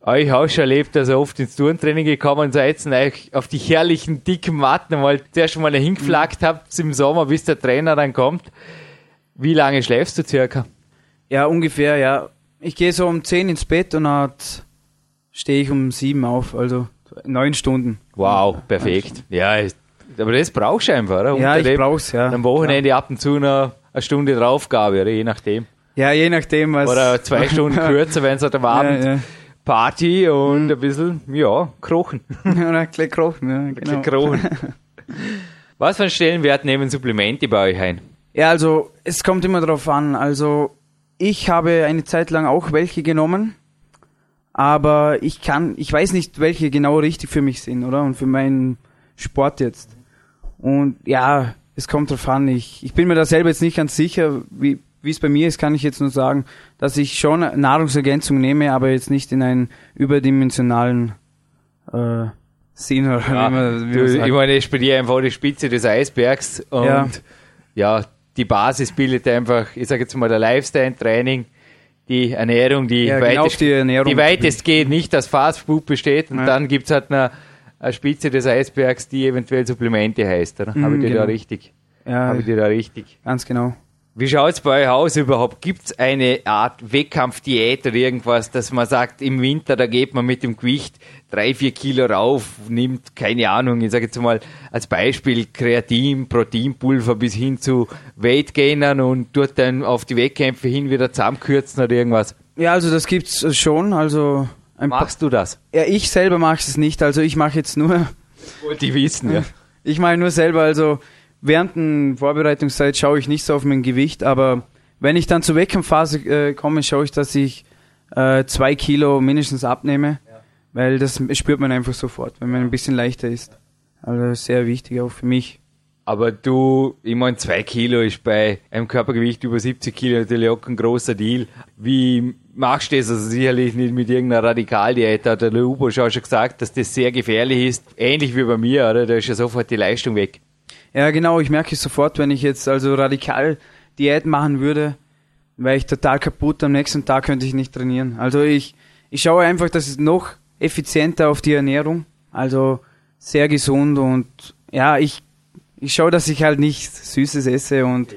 euch auch schon erlebt, dass ihr oft ins Turntraining gekommen seid und euch auf die herrlichen, dicken Matten mal zuerst mal hingeflaggt habt im Sommer, bis der Trainer dann kommt. Wie lange schläfst du circa? Ja, ungefähr, ja. Ich gehe so um 10 ins Bett und dann stehe ich um 7 auf, also 9 Stunden. Wow, perfekt. Ja, aber das brauchst du einfach, oder? Ja, ich brauch's, ja. Am Wochenende ab und zu eine Stunde Draufgabe, oder je nachdem. Ja, je nachdem. Was oder 2 Stunden kürzer, wenn es halt am Abend Party und ein bisschen, krochen. Oder klein krochen, ja, genau. Was für einen Stellenwert nehmen Supplemente bei euch ein? Ja, also es kommt immer drauf an, ich habe eine Zeit lang auch welche genommen, aber ich weiß nicht, welche genau richtig für mich sind, oder? Und für meinen Sport jetzt. Und ja, es kommt drauf an. Ich bin mir da selber jetzt nicht ganz sicher, wie es bei mir ist, kann ich jetzt nur sagen, dass ich schon Nahrungsergänzung nehme, aber jetzt nicht in einen überdimensionalen Sinn. Oder ich meine, ich spiele einfach die Spitze des Eisbergs und die Basis bildet einfach, ich sage jetzt mal, der Lifestyle-Training, die Ernährung, die weitestgehend nicht aus Fastfood besteht. Und dann gibt es halt eine Spitze des Eisbergs, die eventuell Supplemente heißt. Oder? Habe ich dir da richtig? Ganz genau. Wie schaut es bei euch aus überhaupt? Gibt es eine Art Wettkampfdiät oder irgendwas, dass man sagt, im Winter, da geht man mit dem Gewicht 3-4 Kilo rauf, nimmt, keine Ahnung, ich sage jetzt mal als Beispiel Kreatin, Proteinpulver bis hin zu Weightgainern und tut dann auf die Wettkämpfe hin wieder zusammenkürzen oder irgendwas? Ja, also das gibt's schon. Also machst du das? Ja, ich selber mache es nicht. Also ich mache jetzt nur... Wollte ich wissen, ja. Ich mache nur selber, während der Vorbereitungszeit schaue ich nicht so auf mein Gewicht, aber wenn ich dann zur Wettkampfphase komme, schaue ich, dass ich 2 Kilo mindestens abnehme, weil das spürt man einfach sofort, wenn man ein bisschen leichter ist. Also sehr wichtig auch für mich. Aber ich meine, 2 Kilo ist bei einem Körpergewicht über 70 Kilo natürlich auch ein großer Deal. Wie machst du das? Also sicherlich nicht mit irgendeiner Radikaldiät. Der Luboš hat schon gesagt, dass das sehr gefährlich ist. Ähnlich wie bei mir, oder? Da ist ja sofort die Leistung weg. Ja, genau, ich merke es sofort, wenn ich jetzt radikal Diät machen würde, wäre ich total kaputt, am nächsten Tag könnte ich nicht trainieren. Also ich schaue einfach, dass es noch effizienter auf die Ernährung, also sehr gesund und ja, ich schaue, dass ich halt nichts Süßes esse und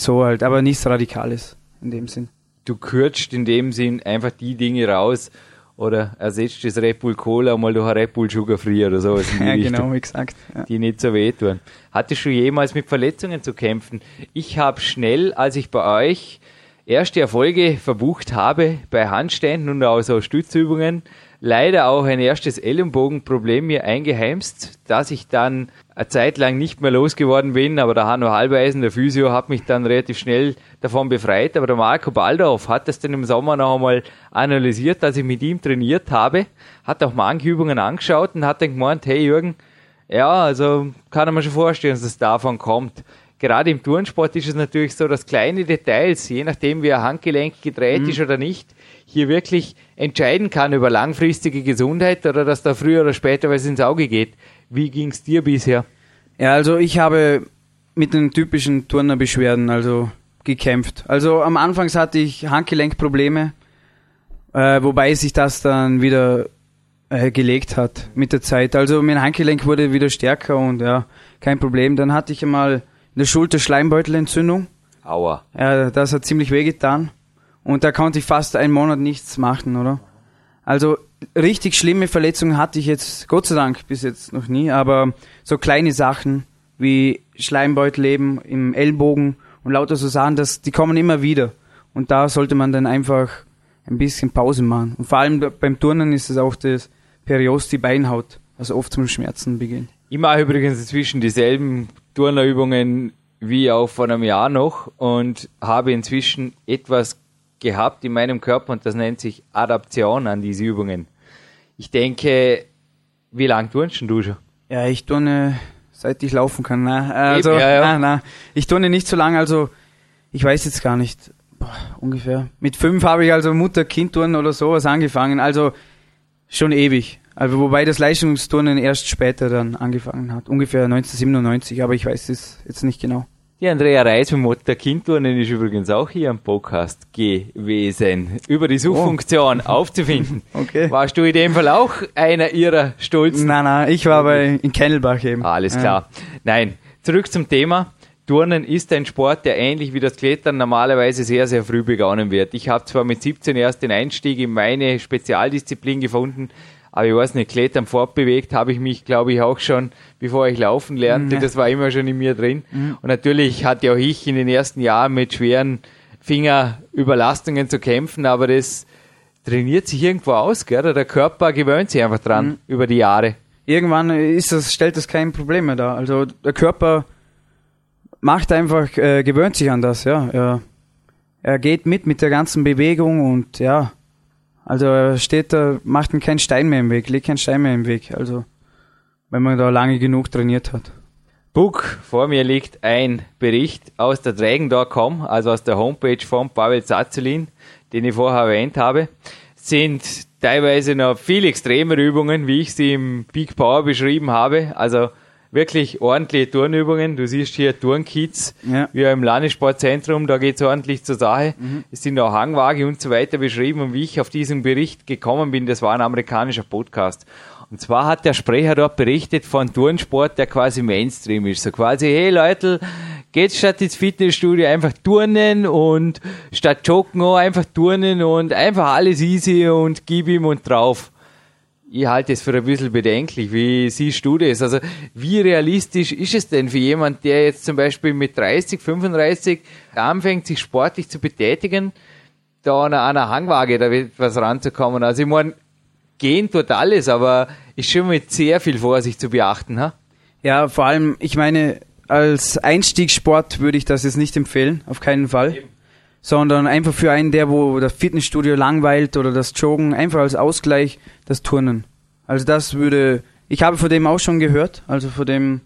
so halt, aber nichts Radikales in dem Sinn. Du kürzt in dem Sinn einfach die Dinge raus oder ersetzt das Red Bull Cola mal durch ein Red Bull Sugar Free oder sowas. Ja, genau, exakt. Ja. Die nicht so wehtun. Hattest du jemals mit Verletzungen zu kämpfen? Ich habe schnell, als ich bei euch erste Erfolge verbucht habe, bei Handständen und auch so Stützübungen, leider auch ein erstes Ellenbogenproblem mir eingeheimst, dass ich dann eine Zeit lang nicht mehr losgeworden bin, aber der Hanno Halbeisen, der Physio, hat mich dann relativ schnell davon befreit, aber der Marco Baldauf hat das dann im Sommer noch einmal analysiert, als ich mit ihm trainiert habe, hat auch manche Übungen angeschaut und hat dann gemeint, hey Jürgen, kann ich mir schon vorstellen, dass es davon kommt. Gerade im Turnsport ist es natürlich so, dass kleine Details, je nachdem wie ein Handgelenk gedreht ist oder nicht, hier wirklich entscheiden kann über langfristige Gesundheit oder dass da früher oder später was ins Auge geht. Wie ging es dir bisher? Ja, also ich habe mit den typischen Turnerbeschwerden also gekämpft. Also am Anfang hatte ich Handgelenkprobleme, wobei sich das dann wieder gelegt hat mit der Zeit. Also mein Handgelenk wurde wieder stärker und ja, kein Problem. Dann hatte ich einmal eine Schulter-Schleimbeutelentzündung. Aua. Ja, das hat ziemlich wehgetan. Und da konnte ich fast einen Monat nichts machen, oder? Also richtig schlimme Verletzungen hatte ich jetzt, Gott sei Dank, bis jetzt noch nie, aber so kleine Sachen wie Schleimbeuteleben im Ellbogen und lauter so Sachen, die kommen immer wieder. Und da sollte man dann einfach ein bisschen Pause machen. Und vor allem beim Turnen ist es auch das Periost, die Beinhaut, was oft zum Schmerzen beginnt. Ich mache übrigens inzwischen dieselben Turnerübungen wie auch vor einem Jahr noch und habe inzwischen etwas gehabt in meinem Körper und das nennt sich Adaption an diese Übungen. Ich denke, wie lange turnst du schon? Ja, ich turne, seit ich laufen kann. Ich turne nicht so lange, also ich weiß jetzt gar nicht, ungefähr. Mit 5 habe ich also Mutter-Kind-Turnen oder sowas angefangen, also schon ewig. Also wobei das Leistungsturnen erst später dann angefangen hat, ungefähr 1997, aber ich weiß es jetzt nicht genau. Die Andrea Reis vom Mutter-Kind-Turnen ist übrigens auch hier am Podcast gewesen, über die Suchfunktion aufzufinden. Okay. Warst du in dem Fall auch einer ihrer Stolzen? Nein, ich war in Kennelbach eben. Alles klar. Ja. Nein, zurück zum Thema. Turnen ist ein Sport, der ähnlich wie das Klettern normalerweise sehr, sehr früh begonnen wird. Ich habe zwar mit 17 erst den Einstieg in meine Spezialdisziplin gefunden, aber ich weiß nicht, Klettern fortbewegt habe ich mich, glaube ich, auch schon, bevor ich laufen lernte. Das war immer schon in mir drin. Mhm. Und natürlich hatte auch ich in den ersten Jahren mit schweren Fingerüberlastungen zu kämpfen, aber das trainiert sich irgendwo aus, gell? Der Körper gewöhnt sich einfach dran über die Jahre. Irgendwann stellt das kein Problem mehr dar. Also der Körper macht einfach, gewöhnt sich an das, ja. Er geht mit der ganzen Bewegung und ja, also er steht da, macht ihm keinen Stein mehr im Weg, legt keinen Stein mehr im Weg, also wenn man da lange genug trainiert hat. Buck, vor mir liegt ein Bericht aus der Dragon.com, also aus der Homepage von Pavel Tsatsouline, den ich vorher erwähnt habe, sind teilweise noch viel extremere Übungen, wie ich sie im Peak Power beschrieben habe, also wirklich ordentliche Turnübungen. Du siehst hier Turnkits, wie im Landessportzentrum, da geht es ordentlich zur Sache. Mhm. Es sind auch Hangwaage und so weiter beschrieben. Und wie ich auf diesen Bericht gekommen bin, das war ein amerikanischer Podcast. Und zwar hat der Sprecher dort berichtet von Turnsport, der quasi Mainstream ist. So quasi, hey Leute, geht statt ins Fitnessstudio einfach turnen und statt joggen auch einfach turnen und einfach alles easy und gib ihm und drauf. Ich halte es für ein bisschen bedenklich. Wie siehst du das? Also wie realistisch ist es denn für jemand, der jetzt zum Beispiel mit 30, 35 anfängt, sich sportlich zu betätigen, da an einer Hangwaage da etwas ranzukommen? Also ich meine, gehen tut alles, aber ist schon mit sehr viel Vorsicht zu beachten. Ha? Ja, vor allem, ich meine, als Einstiegssport würde ich das jetzt nicht empfehlen, auf keinen Fall. Eben. Sondern einfach für einen, der wo das Fitnessstudio langweilt oder das Joggen, einfach als Ausgleich das Turnen. Also ich habe von dem auch schon gehört, also von dem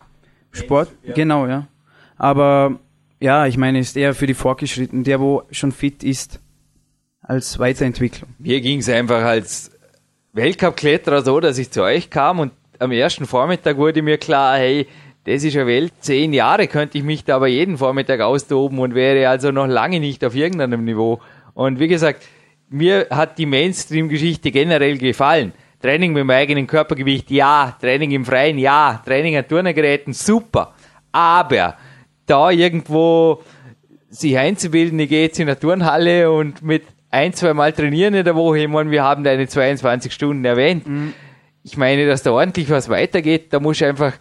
Sport, ja. Genau, ja. Aber ja, ich meine, ist eher für die Fortgeschrittenen, der wo schon fit ist, als Weiterentwicklung. Mir ging es einfach als Weltcup-Kletterer so, dass ich zu euch kam und am ersten Vormittag wurde mir klar, hey, das ist ja Welt. 10 Jahre könnte ich mich da aber jeden Vormittag austoben und wäre also noch lange nicht auf irgendeinem Niveau. Und wie gesagt, mir hat die Mainstream-Geschichte generell gefallen. Training mit dem eigenen Körpergewicht, ja. Training im Freien, ja. Training an Turnergeräten, super. Aber da irgendwo sich einzubilden, ich gehe jetzt in der Turnhalle und mit 1-2 Mal trainieren in der Woche, ich meine, wir haben deine 22 Stunden erwähnt. Mhm. Ich meine, dass da ordentlich was weitergeht, da musst du einfach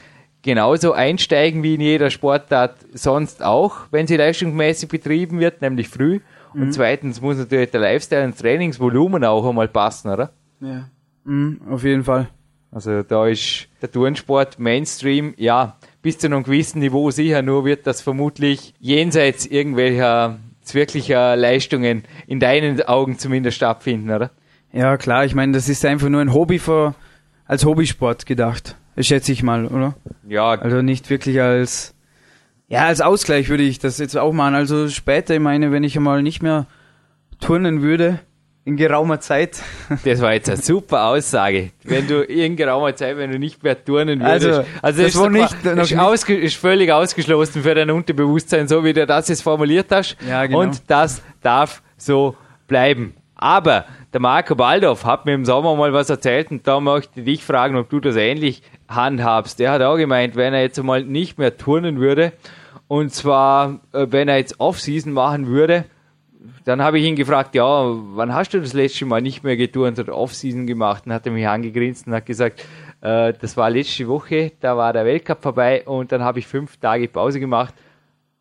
genauso einsteigen wie in jeder Sportart sonst auch, wenn sie leistungsmäßig betrieben wird, nämlich früh. Und zweitens muss natürlich der Lifestyle und Trainingsvolumen auch einmal passen, oder? Ja, auf jeden Fall. Also da ist der Turnsport Mainstream, ja, bis zu einem gewissen Niveau sicher, nur wird das vermutlich jenseits irgendwelcher wirklicher Leistungen in deinen Augen zumindest stattfinden, oder? Ja, klar, ich meine, das ist einfach nur ein Hobby als Hobbysport gedacht. Schätze ich mal, oder? Ja. Also nicht wirklich als Ausgleich würde ich das jetzt auch machen. Also später, ich meine, wenn ich einmal nicht mehr turnen würde, in geraumer Zeit. Das war jetzt eine super Aussage. Wenn du in geraumer Zeit, wenn du nicht mehr turnen würdest. Also das war nicht, ist völlig ausgeschlossen für dein Unterbewusstsein, so wie du das jetzt formuliert hast. Ja, genau. Und das darf so bleiben. Aber der Marco Baldauf hat mir im Sommer mal was erzählt und da möchte ich dich fragen, ob du das ähnlich handhabst. Der hat auch gemeint, wenn er jetzt mal nicht mehr turnen würde und zwar, wenn er jetzt Off-Season machen würde, dann habe ich ihn gefragt, ja, wann hast du das letzte Mal nicht mehr geturnt oder Off-Season gemacht? Und hat er mich angegrinst und hat gesagt, das war letzte Woche, da war der Weltcup vorbei und dann habe ich 5 Tage Pause gemacht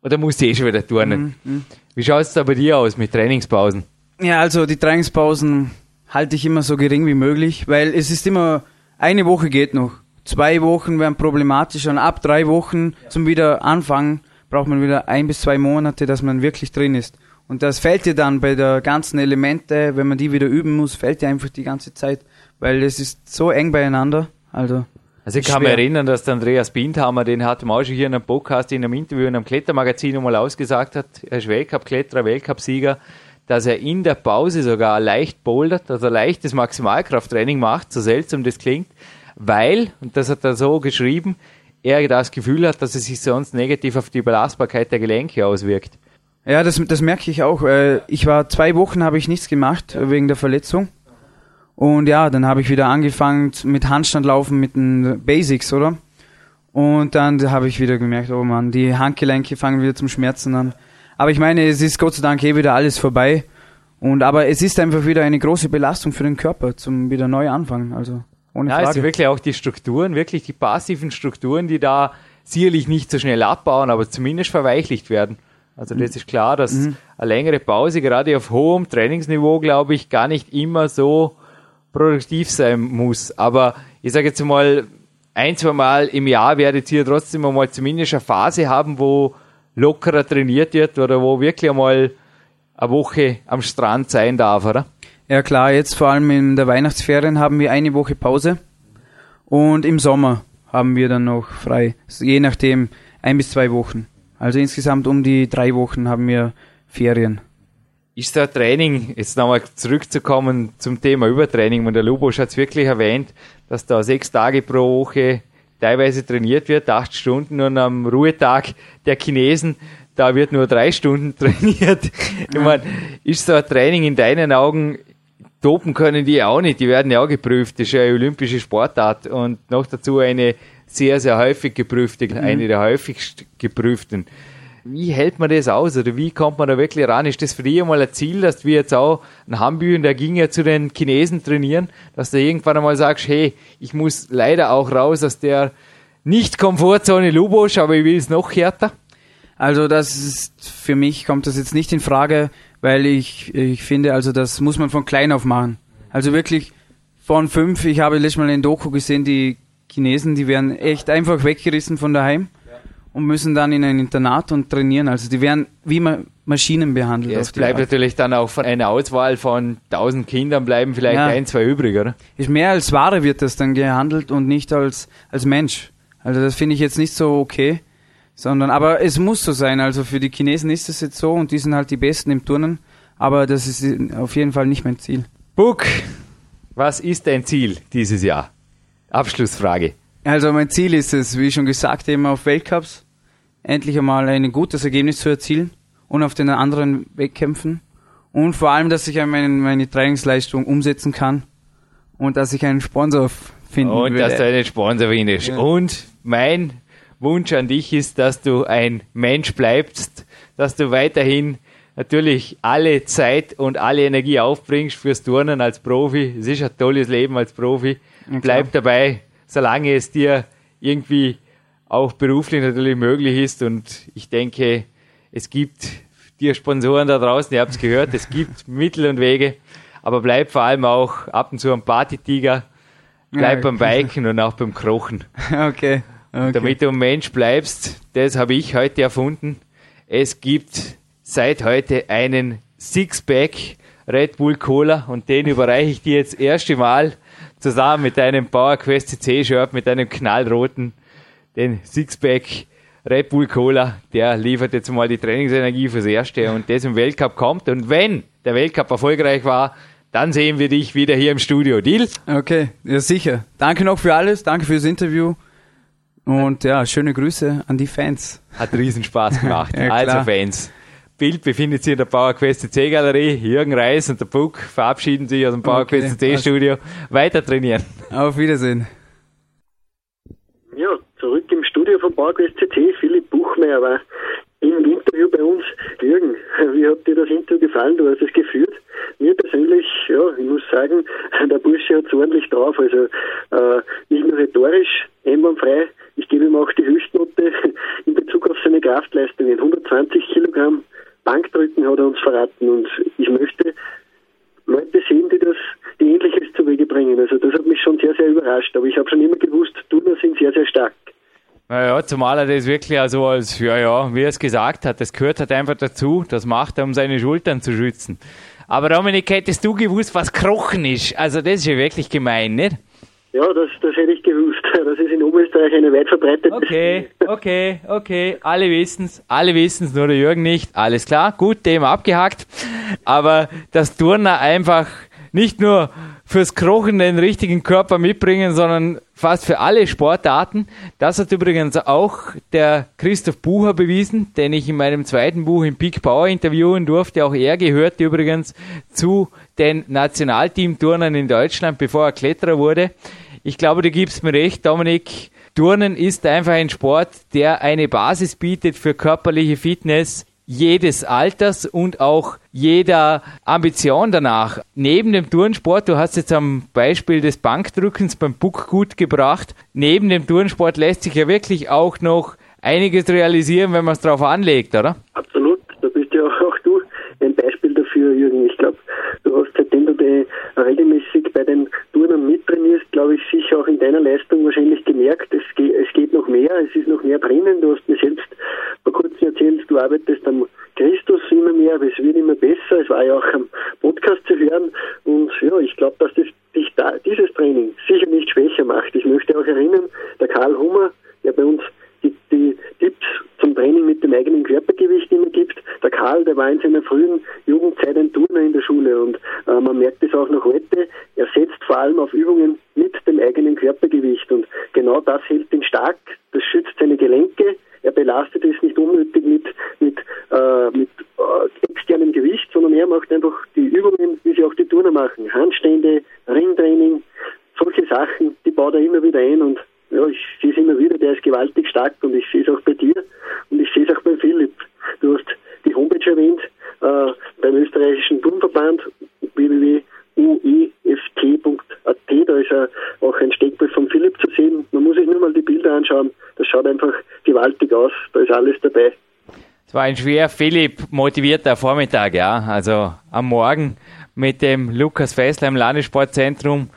und dann musste ich schon wieder turnen. Mhm. Wie schaut es da bei dir aus mit Trainingspausen? Ja, also die Trainingspausen halte ich immer so gering wie möglich, weil es ist immer, eine Woche geht noch, 2 Wochen werden problematisch und ab 3 Wochen zum wieder anfangen braucht man wieder 1 bis 2 Monate, dass man wirklich drin ist. Und das fällt dir dann bei der ganzen Elemente, wenn man die wieder üben muss, fällt dir einfach die ganze Zeit, weil es ist so eng beieinander. Also ich kann mich erinnern, dass der Andreas Bindhammer, den hat man auch schon hier in einem Podcast, in einem Interview, in einem Klettermagazin einmal ausgesagt hat, er ist Weltcup-Kletterer, Weltcup-Sieger, dass er in der Pause sogar leicht bouldert, also leichtes Maximalkrafttraining macht, so seltsam das klingt, weil, und das hat er so geschrieben, er das Gefühl hat, dass es sich sonst negativ auf die Belastbarkeit der Gelenke auswirkt. Ja, das merke ich auch. Ich war 2 Wochen, habe ich nichts gemacht wegen der Verletzung. Und ja, dann habe ich wieder angefangen mit Handstand laufen, mit den Basics, oder? Und dann habe ich wieder gemerkt, oh Mann, die Handgelenke fangen wieder zum Schmerzen an. Aber ich meine, es ist Gott sei Dank wieder alles vorbei. Aber es ist einfach wieder eine große Belastung für den Körper, zum wieder neu anfangen. Also ohne Frage. Ja, also wirklich auch die Strukturen, wirklich die passiven Strukturen, die da sicherlich nicht so schnell abbauen, aber zumindest verweichlicht werden. Also das ist klar, dass eine längere Pause gerade auf hohem Trainingsniveau, glaube ich, gar nicht immer so produktiv sein muss. Aber ich sage jetzt mal, 1-2 Mal im Jahr werdet ihr trotzdem einmal zumindest eine Phase haben, wo lockerer trainiert wird oder wo wirklich einmal eine Woche am Strand sein darf, oder? Ja klar, jetzt vor allem in der Weihnachtsferien haben wir 1 Woche Pause und im Sommer haben wir dann noch frei, je nachdem 1 bis 2 Wochen. Also insgesamt um die 3 Wochen haben wir Ferien. Ist da Training, jetzt nochmal zurückzukommen zum Thema Übertraining, und der Luboš hat es wirklich erwähnt, dass da 6 Tage pro Woche teilweise trainiert wird, 8 Stunden, und am Ruhetag der Chinesen, da wird nur 3 Stunden trainiert. Ich meine, ist so ein Training in deinen Augen, dopen können die auch nicht, die werden ja auch geprüft, das ist ja eine olympische Sportart und noch dazu eine sehr, sehr häufig geprüfte, eine der häufigst geprüften. Wie hält man das aus oder wie kommt man da wirklich ran? Ist das für dich mal ein Ziel, dass wir jetzt auch in Hamburg, der ging ja zu den Chinesen trainieren, dass du irgendwann einmal sagst, hey, ich muss leider auch raus aus der Nicht-Komfortzone Luboš, aber ich will es noch härter? Also das ist, für mich kommt das jetzt nicht in Frage, weil ich finde, also das muss man von klein auf machen. Also wirklich von 5, ich habe letztes Mal in Doku gesehen, die Chinesen, die werden echt einfach weggerissen von daheim. Und müssen dann in ein Internat und trainieren. Also die werden wie Maschinen behandelt. Ja, es bleibt natürlich dann auch von einer Auswahl von 1000 Kindern bleiben vielleicht 1, 2 übrig, oder? Ist mehr als Ware wird das dann gehandelt und nicht als Mensch. Also das finde ich jetzt nicht so okay. Aber es muss so sein. Also für die Chinesen ist es jetzt so und die sind halt die Besten im Turnen. Aber das ist auf jeden Fall nicht mein Ziel. Buck, was ist dein Ziel dieses Jahr? Abschlussfrage. Also mein Ziel ist es, wie schon gesagt, eben auf Weltcups endlich einmal ein gutes Ergebnis zu erzielen und auf den anderen Wettkämpfen und vor allem, dass ich meine Trainingsleistung umsetzen kann und dass ich einen Sponsor finden will. Und dass du einen Sponsor findest. Ja. Und mein Wunsch an dich ist, dass du ein Mensch bleibst, dass du weiterhin natürlich alle Zeit und alle Energie aufbringst fürs Turnen als Profi. Es ist ein tolles Leben als Profi. Ja, bleib dabei, solange es dir irgendwie auch beruflich natürlich möglich ist, und ich denke, es gibt dir Sponsoren da draußen, ihr habt es gehört, es gibt Mittel und Wege, aber bleib vor allem auch ab und zu am Partytiger, bleib beim Biken und auch beim Krochen. Okay. Damit du ein Mensch bleibst, das habe ich heute erfunden. Es gibt seit heute einen Sixpack Red Bull Cola und den überreiche ich dir jetzt das erste Mal zusammen mit deinem PowerQuest.cc-Shirt, mit deinem knallroten, den Sixpack Red Bull Cola, der liefert jetzt mal die Trainingsenergie fürs Erste und das im Weltcup kommt. Und wenn der Weltcup erfolgreich war, Dann sehen wir dich wieder hier im Studio. Deal? Okay, ja sicher. Danke noch für alles, danke fürs Interview. Und ja, schöne Grüße an die Fans. Hat riesen Spaß gemacht. Ja, also Fans, Bild befindet sich in der PowerQuest.cc-Galerie. Jürgen Reis und der Puck verabschieden sich aus dem PowerQuest.cc-Studio. Okay. Weiter trainieren. Auf Wiedersehen. Ja, zurück im Studio von PowerQuest.cc, Philipp Puchmayr war im Interview bei uns. Jürgen, wie hat dir das Interview gefallen? Du hast es geführt. Mir persönlich, ja, ich muss sagen, der Bursche hat es ordentlich drauf. Also nicht nur rhetorisch, einwandfrei. Ich gebe ihm auch die Höchstnote in Bezug auf seine Kraftleistungen. 120 Kilogramm Bankdrücken hat er uns verraten. Und ich möchte Leute sehen, die Ähnliches zu Wege bringen. Also das hat mich schon sehr, sehr überrascht. Aber ich habe schon immer gewusst, Turner sind sehr, sehr stark. Naja, zumal er das wirklich also als, wie er es gesagt hat, das gehört halt einfach dazu, das macht er, um seine Schultern zu schützen. Aber Dominik, hättest du gewusst, was Krochen ist? Also das ist ja wirklich gemein, nicht? Ja, das hätte ich gewusst. Das ist in Oberösterreich eine weit verbreitete Spiel. Okay. Alle wissen's, nur der Jürgen nicht. Alles klar, gut, Thema abgehakt. Aber dass Turner einfach nicht nur fürs Krochen den richtigen Körper mitbringen, sondern fast für alle Sportarten. Das hat übrigens auch der Christoph Bucher bewiesen, den ich in meinem zweiten Buch im Peak Power interviewen durfte. Auch er gehörte übrigens zu den Nationalteam-Turnern in Deutschland, bevor er Kletterer wurde. Ich glaube, du gibst mir recht, Dominik. Turnen ist einfach ein Sport, der eine Basis bietet für körperliche Fitness jedes Alters und auch jeder Ambition danach. Neben dem Turnsport, du hast jetzt am Beispiel des Bankdrückens beim Puck gut gebracht, neben dem Turnsport lässt sich ja wirklich auch noch einiges realisieren, wenn man es drauf anlegt, oder? Absolut, da bist ja auch du ein Beispiel dafür, Jürgen. Ich glaube, du hast, seitdem du regelmäßig bei den Turnern mittrainierst, glaube ich, sicher auch in deiner Leistung wahrscheinlich gemerkt, es geht noch mehr, es ist noch mehr drinnen. Du hast mir selbst vor kurzem erzählt, du arbeitest am Christus immer mehr, aber es wird immer besser. Es war ja auch am Podcast zu hören. Und ja, ich glaube, dass dieses Training sicher nicht schwächer macht. Ich möchte auch erinnern, der Karl Hummer, der bei uns die Tipps zum Training mit dem eigenen Körpergewicht immer gibt. Der Karl, der war in seiner frühen Jugendzeit ein Turner in der Schule und man merkt es auch noch heute, er setzt vor allem auf Übungen mit dem eigenen Körpergewicht und genau das hält ihn stark, das schützt seine Gelenke, er belastet es nicht unnötig mit externem Gewicht, sondern er macht einfach die Übungen, wie sie auch die Turner machen, Handstände, Ringtraining, solche Sachen, die baut er immer wieder ein und ja, ich sehe es immer wieder, der ist gewaltig stark und ich sehe es auch bei dir und ich sehe es auch bei Philipp. Du hast die Homepage erwähnt, beim österreichischen Turnverband www.ueft.at, da ist auch ein Steckbrief von Philipp zu sehen. Man muss sich nur mal die Bilder anschauen, das schaut einfach gewaltig aus, da ist alles dabei. Es war ein schwer Philipp motivierter Vormittag, ja, also am Morgen mit dem Lukas Fessler im Landessportzentrum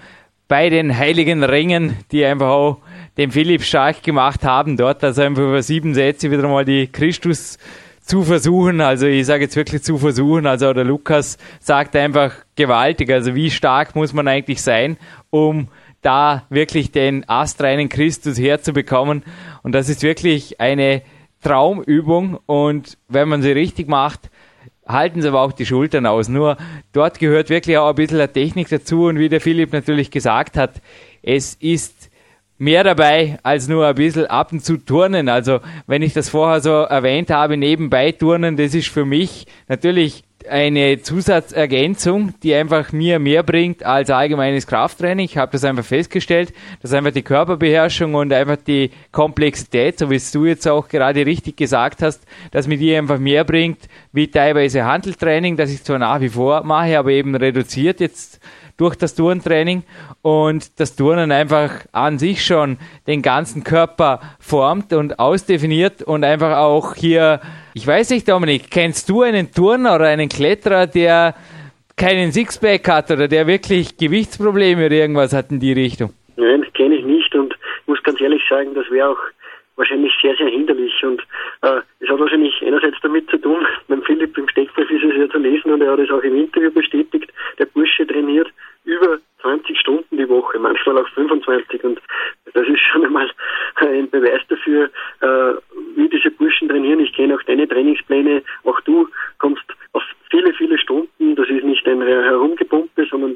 bei den Heiligen Ringen, die einfach auch den Philipp stark gemacht haben, dort, dass er einfach über 7 Sätze wieder mal die Christus zu versuchen, also ich sage jetzt wirklich zu versuchen, also der Lukas sagt einfach gewaltig, also wie stark muss man eigentlich sein, um da wirklich den astreinen Christus herzubekommen und das ist wirklich eine Traumübung und wenn man sie richtig macht, halten sie aber auch die Schultern aus. Nur dort gehört wirklich auch ein bisschen eine Technik dazu und wie der Philipp natürlich gesagt hat, es ist mehr dabei als nur ein bisschen ab und zu Turnen. Also wenn ich das vorher so erwähnt habe, nebenbei Turnen, das ist für mich natürlich eine Zusatzergänzung, die einfach mir mehr bringt als allgemeines Krafttraining. Ich habe das einfach festgestellt, dass einfach die Körperbeherrschung und einfach die Komplexität, so wie es du jetzt auch gerade richtig gesagt hast, dass mir die einfach mehr bringt, wie teilweise Hanteltraining, das ich zwar nach wie vor mache, aber eben reduziert jetzt durch das Turntraining und das Turnen einfach an sich schon den ganzen Körper formt und ausdefiniert und einfach auch hier, ich weiß nicht, Dominik, kennst du einen Turner oder einen Kletterer, der keinen Sixpack hat oder der wirklich Gewichtsprobleme oder irgendwas hat in die Richtung? Nein, das kenne ich nicht und ich muss ganz ehrlich sagen, das wäre auch wahrscheinlich sehr, sehr hinderlich und es hat wahrscheinlich einerseits damit zu tun, beim Philipp im Steckbrief ist es ja zu lesen und er hat es auch im Interview bestätigt, der Bursche trainiert über 20 Stunden die Woche, manchmal auch 25 und das ist schon einmal ein Beweis dafür, wie diese Burschen trainieren. Ich kenne auch deine Trainingspläne, auch du kommst auf viele, viele Stunden, das ist nicht ein Herumgepumpe, sondern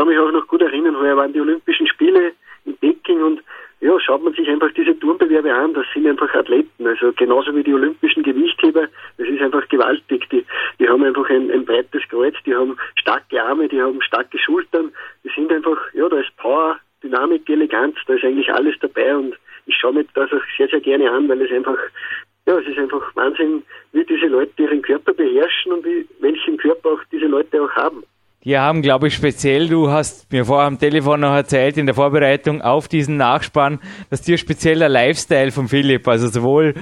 kann mich auch noch gut erinnern, heuer waren die Olympischen Spiele in Peking und ja, schaut man sich einfach diese Turnbewerbe an, das sind einfach Athleten, also genauso wie die olympischen Gewichtheber, das ist einfach gewaltig, die haben einfach ein breites Kreuz, die haben starke Arme, die haben starke Schultern, die sind einfach, ja, da ist Power, Dynamik, Eleganz, da ist eigentlich alles dabei und ich schaue mir das auch sehr, sehr gerne an, weil es einfach, ja, es ist einfach Wahnsinn, wie diese Leute ihren Körper beherrschen und wie welchen Körper auch diese Leute auch haben. Die haben, glaube ich, speziell, du hast mir vorher am Telefon noch erzählt, in der Vorbereitung auf diesen Nachspann, dass dir speziell der Lifestyle von Philipp, also sowohl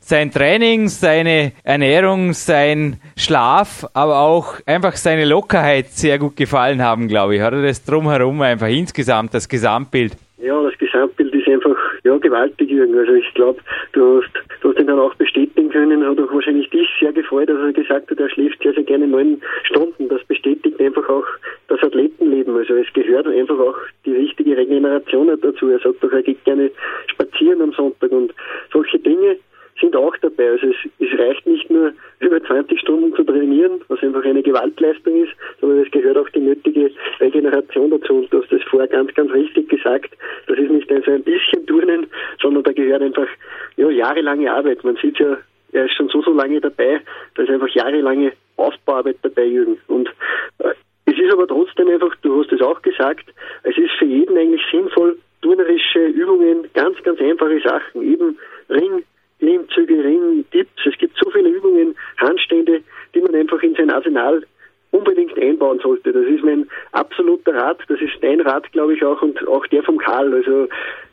sein Training, seine Ernährung, sein Schlaf, aber auch einfach seine Lockerheit sehr gut gefallen haben, glaube ich. Hat er das drumherum einfach insgesamt, das Gesamtbild? Ja, das Gesamtbild ist einfach ja gewaltig, Jürgen. Also ich glaube, du hast ihn dann auch bestätigen können, hat auch wahrscheinlich dich sehr gefreut, dass er gesagt hat, er schläft sehr, sehr gerne 9 Stunden. Das bestätigt einfach auch das Athletenleben. Also es gehört einfach auch die richtige Regeneration dazu. Er sagt doch, er geht gerne spazieren am Sonntag und solche Dinge sind auch dabei. Also es reicht nicht nur über 20 Stunden zu trainieren, was einfach eine Gewaltleistung ist, sondern es gehört auch die nötige Regeneration dazu. Und du hast das vorher ganz, ganz richtig gesagt. Das ist nicht so ein bisschen Turnen, sondern da gehört einfach ja jahrelange Arbeit. Man sieht ja, er ist schon so lange dabei, da ist einfach jahrelange Aufbauarbeit dabei, Jürgen. Und es ist aber trotzdem einfach, du hast es auch gesagt, es ist für jeden eigentlich sinnvoll, turnerische Übungen, ganz, ganz einfache Sachen, eben Ring, Klimmzüge, Ringen, Dips, es gibt so viele Übungen, Handstände, die man einfach in sein Arsenal unbedingt einbauen sollte. Das ist mein absoluter Rat, das ist dein Rat, glaube ich auch, und auch der vom Karl. Also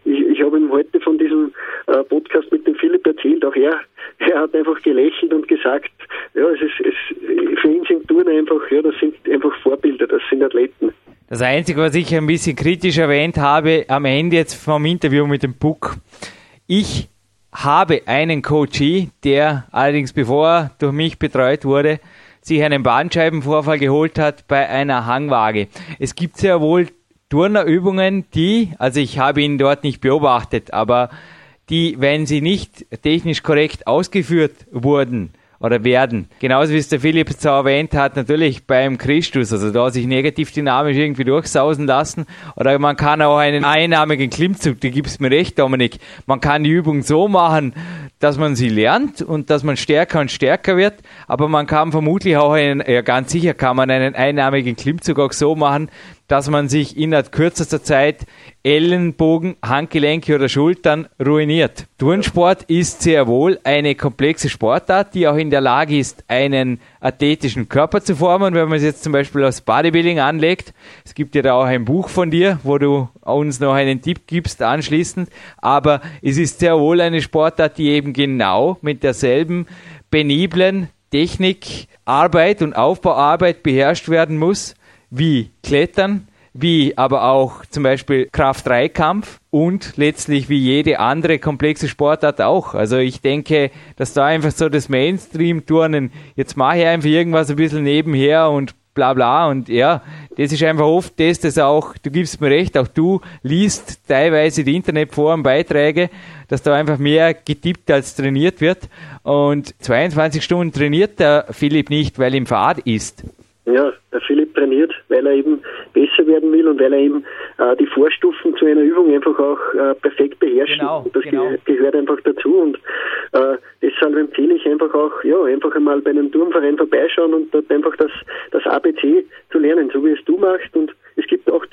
ich habe ihm heute von diesem Podcast mit dem Philipp erzählt, auch er hat einfach gelächelt und gesagt, ja, es für ihn sind Touren einfach, ja, das sind einfach Vorbilder, das sind Athleten. Das Einzige, was ich ein bisschen kritisch erwähnt habe, am Ende jetzt vom Interview mit dem Puck, ich habe einen Coachee, der allerdings bevor er durch mich betreut wurde, sich einen Bandscheibenvorfall geholt hat bei einer Hangwaage. Es gibt sehr wohl Turnerübungen, die, also ich habe ihn dort nicht beobachtet, aber die, wenn sie nicht technisch korrekt ausgeführt wurden oder werden, genauso wie es der Philipp so erwähnt hat, natürlich beim Christus, also da sich negativ dynamisch irgendwie durchsausen lassen, oder man kann auch einen einarmigen Klimmzug, du gibst mir recht, Dominik, man kann die Übung so machen, dass man sie lernt und dass man stärker und stärker wird, aber man kann vermutlich auch ganz sicher kann man einen einarmigen Klimmzug auch so machen, dass man sich innerhalb kürzester Zeit Ellenbogen, Handgelenke oder Schultern ruiniert. Turnsport ist sehr wohl eine komplexe Sportart, die auch in der Lage ist, einen athletischen Körper zu formen. Wenn man es jetzt zum Beispiel aus Bodybuilding anlegt, es gibt ja da auch ein Buch von dir, wo du uns noch einen Tipp gibst anschließend, aber es ist sehr wohl eine Sportart, die eben genau mit derselben peniblen Technik, Arbeit und Aufbauarbeit beherrscht werden muss, wie Klettern, wie aber auch zum Beispiel Kraft-3-Kampf und letztlich wie jede andere komplexe Sportart auch. Also ich denke, dass da einfach so das Mainstream-Turnen, jetzt mache ich einfach irgendwas ein bisschen nebenher und bla bla und ja, das ist einfach oft das auch, du gibst mir recht, auch du liest teilweise die Internetforenbeiträge, dass da einfach mehr getippt als trainiert wird und 22 Stunden trainiert der Philipp nicht, weil ihm fad ist. Ja, der Philipp trainiert, weil er eben besser werden will und weil er eben die Vorstufen zu einer Übung einfach auch perfekt beherrscht. Genau, das gehört einfach dazu und deshalb empfehle ich einfach auch, ja, einfach einmal bei einem Turnverein vorbeischauen und dort einfach das ABC zu lernen, so wie es du machst. Und es gibt auch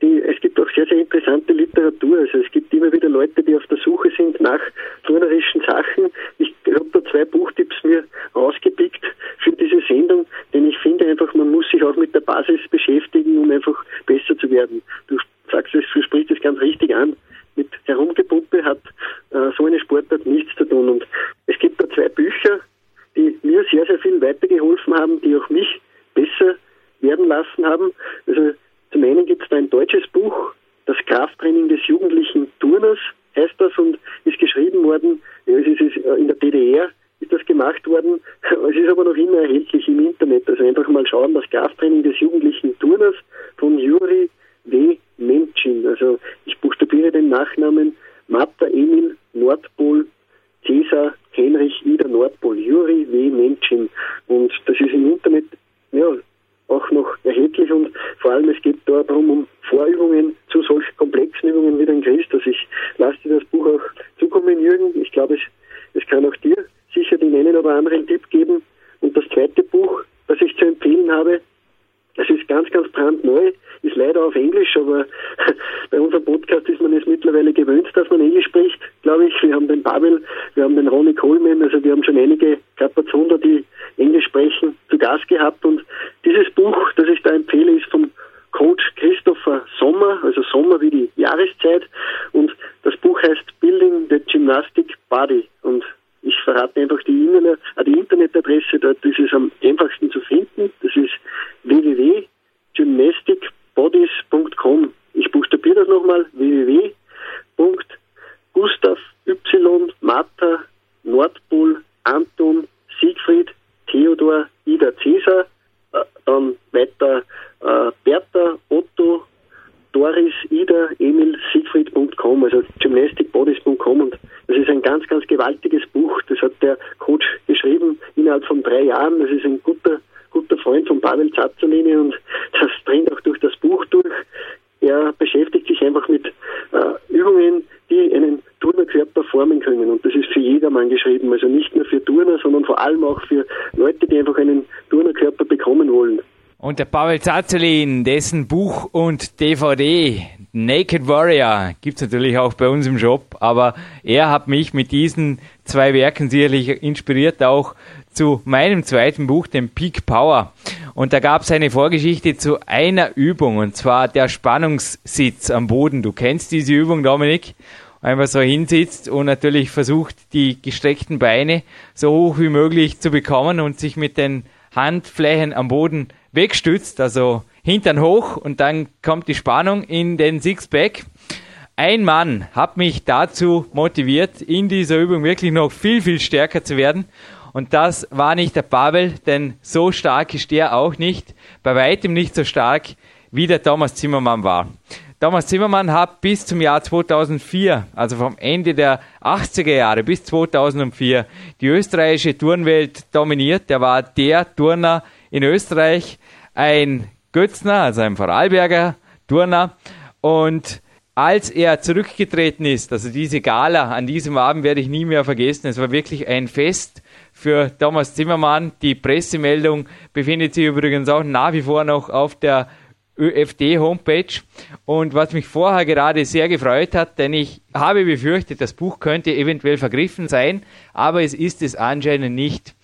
es gibt auch sehr, sehr interessante Literatur. Also es gibt immer wieder Leute, die auf der Suche sind nach turnerischen Sachen. Ich habe da 2 Buchtipps mir rausgepickt für diese Sendung, denn ich finde einfach, man muss sich auch mit der Basis beschäftigen, um einfach besser zu werden. Du sagst es, du sprichst es ganz richtig an. Mit Herumgepumpe hat so eine Sportart nichts zu tun. Und es gibt da 2 Bücher, die mir sehr, sehr viel weitergeholfen haben, die auch mich besser werden lassen haben. Also zum einen gibt es da ein deutsches Buch, das Krafttraining des jugendlichen Turners heißt das und ist geschrieben worden, ja, in der DDR ist das gemacht worden, es ist aber noch immer erhältlich im Internet, also einfach mal schauen, das Krafttraining des jugendlichen Turners von Juri W. Menschin, also ich buchstabiere den Nachnamen Martha Emil Nordpol Cäsar Heinrich Ida Nordpol, Juri W. Menschin und das ist im Internet, ja, auch noch erhältlich und vor allem sondern es geht darum, um Vorübungen zu solchen komplexen Übungen wie den Kreis. Also ich lasse dir das Buch auch zukommen, Jürgen. Ich glaube, es kann auch dir sicher den einen oder anderen Tipp geben. Und das zweite Buch, das ich zu empfehlen habe, das ist ganz, ganz brandneu, ist leider auf Englisch, aber bei unserem Podcast ist man es mittlerweile gewöhnt, dass man Englisch spricht, glaube ich. Wir haben den Pavel, wir haben den Ronny Coleman, also wir haben schon einige Kapazunder, die Englisch sprechen, zu Gast gehabt. Und dieses Buch, das ich da empfehle, ist vom Coach Christopher Sommer, also Sommer wie die Jahreszeit. Und das Buch heißt Building the Gymnastic Body. Und ich verrate einfach die Internetadresse, dort ist es am einfachsten zu finden. Das ist www.gymnasticbodies.com. Ich buchstabiere das nochmal, www.gustav Y. Martha Nordpol Anton Siegfried Theodor Ida Cäsar, dann weiter Bertha Otto Doris Ida Emil Siegfried.com, also gymnasticbodies.com. Und das ist ein ganz, ganz gewaltiges Buch. Das hat der Coach geschrieben innerhalb von 3 Jahren. Das ist ein guter Freund von Pavel Tsatsouline und das dringt auch durch das Buch durch. Er beschäftigt sich einfach mit Übungen, die einen Turnerkörper formen können. Und das ist für jedermann geschrieben. Also nicht nur für Turner, sondern vor allem auch für Leute, die einfach einen Turnerkörper bekommen wollen. Und der Pavel Tsatsouline, dessen Buch und DVD, Naked Warrior, gibt's natürlich auch bei uns im Shop, aber er hat mich mit diesen 2 Werken sicherlich inspiriert, auch zu meinem zweiten Buch, dem Peak Power. Und da gab's eine Vorgeschichte zu einer Übung, und zwar der Spannungssitz am Boden. Du kennst diese Übung, Dominik? Einfach so hinsitzt und natürlich versucht, die gestreckten Beine so hoch wie möglich zu bekommen und sich mit den Handflächen am Boden wegstützt, also Hintern hoch, und dann kommt die Spannung in den Sixpack. Ein Mann hat mich dazu motiviert, in dieser Übung wirklich noch viel, viel stärker zu werden. Und das war nicht der Pavel, denn so stark ist er auch nicht, bei weitem nicht so stark, wie der Thomas Zimmermann war. Thomas Zimmermann hat bis zum Jahr 2004, also vom Ende der 80er Jahre bis 2004, die österreichische Turnwelt dominiert. Er war der Turner in Österreich, ein Götzner, also ein Vorarlberger Turner. Und als er zurückgetreten ist, also diese Gala an diesem Abend werde ich nie mehr vergessen, es war wirklich ein Fest für Thomas Zimmermann. Die Pressemeldung befindet sich übrigens auch nach wie vor noch auf der ÖFT-Homepage. Und was mich vorher gerade sehr gefreut hat, denn ich habe befürchtet, das Buch könnte eventuell vergriffen sein, aber es ist es anscheinend nicht.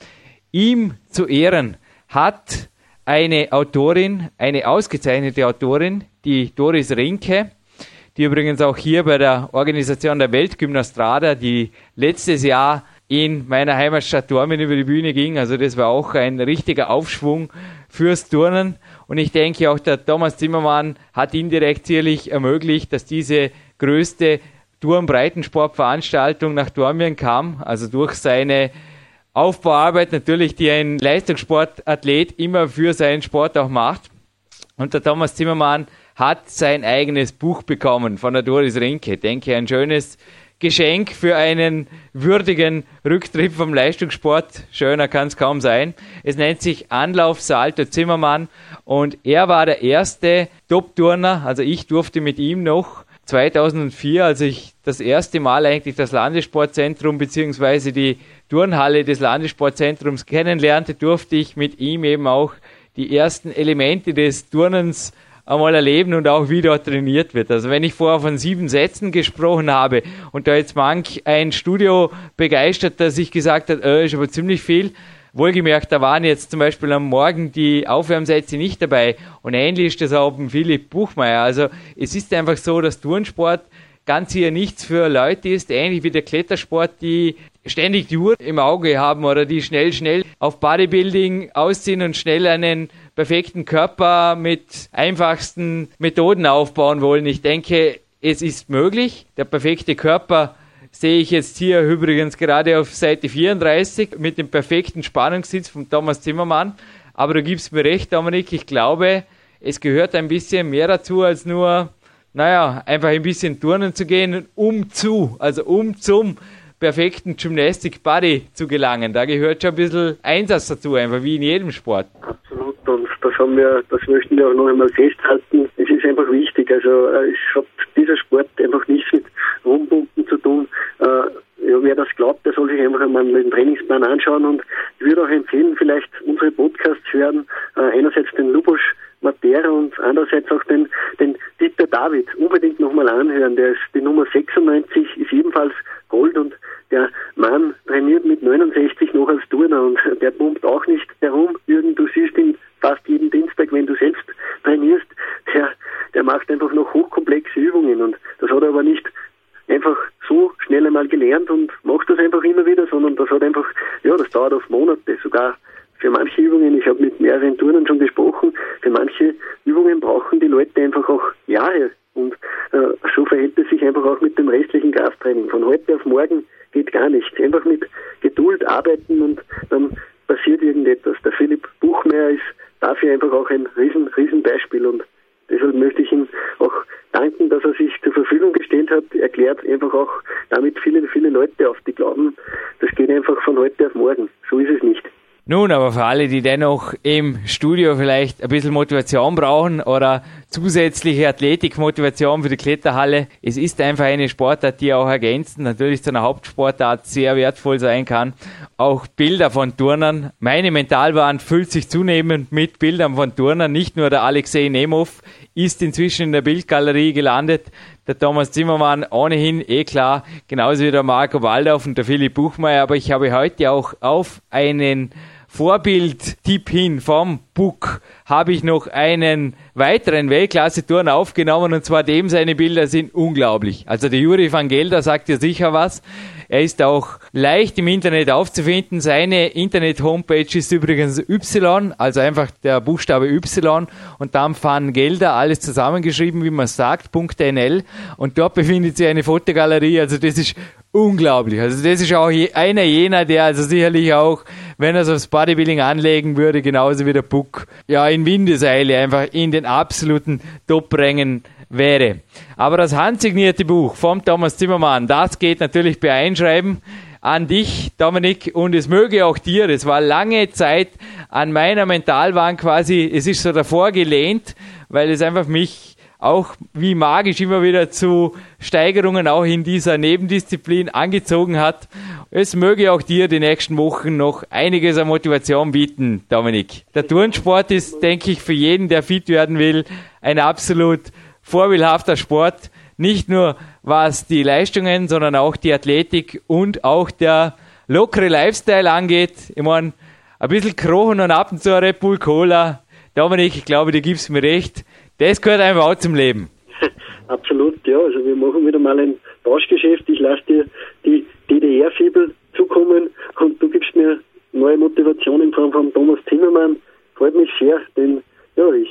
Ihm zu Ehren hat eine Autorin, eine ausgezeichnete Autorin, die Doris Rinke, die übrigens auch hier bei der Organisation der Weltgymnastrada, die letztes Jahr in meiner Heimatstadt Dornbirn über die Bühne ging, also das war auch ein richtiger Aufschwung fürs Turnen. Und ich denke, auch der Thomas Zimmermann hat indirekt sicherlich ermöglicht, dass diese größte Turn-Breitensportveranstaltung nach Dornbirn kam, also durch seine Aufbauarbeit natürlich, die ein Leistungssportathlet immer für seinen Sport auch macht. Und der Thomas Zimmermann hat sein eigenes Buch bekommen von der Doris Rinke. Denke, ein schönes Geschenk für einen würdigen Rücktritt vom Leistungssport. Schöner kann es kaum sein. Es nennt sich Anlauf Salto Zimmermann und er war der erste Top-Turner. Also ich durfte mit ihm noch 2004, als ich das erste Mal eigentlich das Landessportzentrum bzw. die Turnhalle des Landessportzentrums kennenlernte, durfte ich mit ihm eben auch die ersten Elemente des Turnens einmal erleben und auch wie dort trainiert wird. Also wenn ich vorher von 7 Sätzen gesprochen habe und da jetzt manch ein Studio begeistert, dass ich gesagt hat, ist aber ziemlich viel. Wohlgemerkt, da waren jetzt zum Beispiel am Morgen die Aufwärmsätze nicht dabei. Und ähnlich ist das auch beim Philipp Puchmayr. Also es ist einfach so, dass Turnsport ganz hier nichts für Leute ist, ähnlich wie der Klettersport, die ständig die Uhr im Auge haben oder die schnell auf Bodybuilding ausziehen und schnell einen perfekten Körper mit einfachsten Methoden aufbauen wollen. Ich denke, es ist möglich. Der perfekte Körper sehe ich jetzt hier übrigens gerade auf Seite 34 mit dem perfekten Spannungssitz von Thomas Zimmermann. Aber du gibst mir recht, Dominik, ich glaube, es gehört ein bisschen mehr dazu als nur, einfach ein bisschen turnen zu gehen, um zum perfekten Gymnastic-Body zu gelangen. Da gehört schon ein bisschen Einsatz dazu, einfach wie in jedem Sport. Absolut, und das möchten wir auch noch einmal festhalten. Es ist einfach wichtig. Also es hat dieser Sport einfach nichts mit Rumpumpen zu tun. Ja, wer das glaubt, der soll sich einfach einmal den Trainingsplan anschauen, und ich würde auch empfehlen, vielleicht unsere Podcasts hören, einerseits den Luboš Matera und andererseits auch den Dieter David unbedingt nochmal anhören. Der ist die Nummer 96, ist ebenfalls Gold, und der Mann trainiert mit 69 noch als Turner, und der pumpt auch nicht herum. Jürgen, du siehst ihn fast jeden Dienstag, wenn du selbst trainierst, der macht einfach noch hochkomplexe Übungen, und das hat er aber nicht einfach so schnell einmal gelernt und macht das einfach immer wieder, sondern das hat einfach, ja, das dauert auf Monate, sogar für manche Übungen. Ich habe mit mehreren Turnern schon gesprochen, für manche Übungen brauchen die Leute einfach auch Jahre, und so verhält es sich einfach auch mit dem restlichen Krafttraining. Von heute auf morgen geht gar nichts. Einfach mit Geduld arbeiten, und dann passiert irgendetwas. Der Philipp Puchmayr ist dafür einfach auch ein riesen Beispiel, und deshalb möchte ich ihm auch danken, dass er sich zur Verfügung gestellt hat, erklärt einfach auch damit viele Leute auf, die glauben, das geht einfach von heute auf morgen. So ist es nicht. Nun, aber für alle, die dennoch im Studio vielleicht ein bisschen Motivation brauchen oder zusätzliche Athletikmotivation für die Kletterhalle, es ist einfach eine Sportart, die auch ergänzend natürlich zu einer Hauptsportart sehr wertvoll sein kann. Auch Bilder von Turnern. Meine Mentalwand füllt sich zunehmend mit Bildern von Turnern. Nicht nur der Alexei Nemov ist inzwischen in der Bildgalerie gelandet. Der Thomas Zimmermann ohnehin, klar, genauso wie der Marco Baldauf und der Philipp Puchmayr. Aber ich habe heute auch auf einen Vorbild-Tipp hin vom Puck habe ich noch einen weiteren Weltklasse-Turner aufgenommen, und zwar dem, seine Bilder sind unglaublich. Also der Juri van Gelder sagt ja sicher was. Er ist auch leicht im Internet aufzufinden. Seine Internet-Homepage ist übrigens Y, also einfach der Buchstabe Y und dann van Gelder, alles zusammengeschrieben, wie man es sagt, .nl, und dort befindet sich eine Fotogalerie. Also das ist unglaublich. Also das ist auch einer jener, der also sicherlich auch, wenn er es aufs Bodybuilding anlegen würde, genauso wie der Puck, ja, in Windeseile einfach in den absoluten Top-Rängen wäre. Aber das handsignierte Buch vom Thomas Zimmermann, das geht natürlich per Einschreiben an dich, Dominik, und es möge auch dir. Es war lange Zeit an meiner Mentalwand quasi, es ist so davor gelehnt, weil es einfach mich auch wie magisch immer wieder zu Steigerungen auch in dieser Nebendisziplin angezogen hat. Es möge auch dir die nächsten Wochen noch einiges an Motivation bieten, Dominik. Der Turnsport ist, denke ich, für jeden, der fit werden will, ein absolut vorbildhafter Sport. Nicht nur was die Leistungen, sondern auch die Athletik und auch der lockere Lifestyle angeht. Ich meine, ein bisschen Krochen und ab und zu eine Red Bull Cola. Dominik, ich glaube, du gibst mir recht. Das gehört einfach auch zum Leben. Absolut, ja. Also wir machen wieder mal ein Tauschgeschäft. Ich lasse dir die DDR-Fibel zukommen und du gibst mir neue Motivation in Form von Thomas Zimmermann. Freut mich sehr, denn ja, ich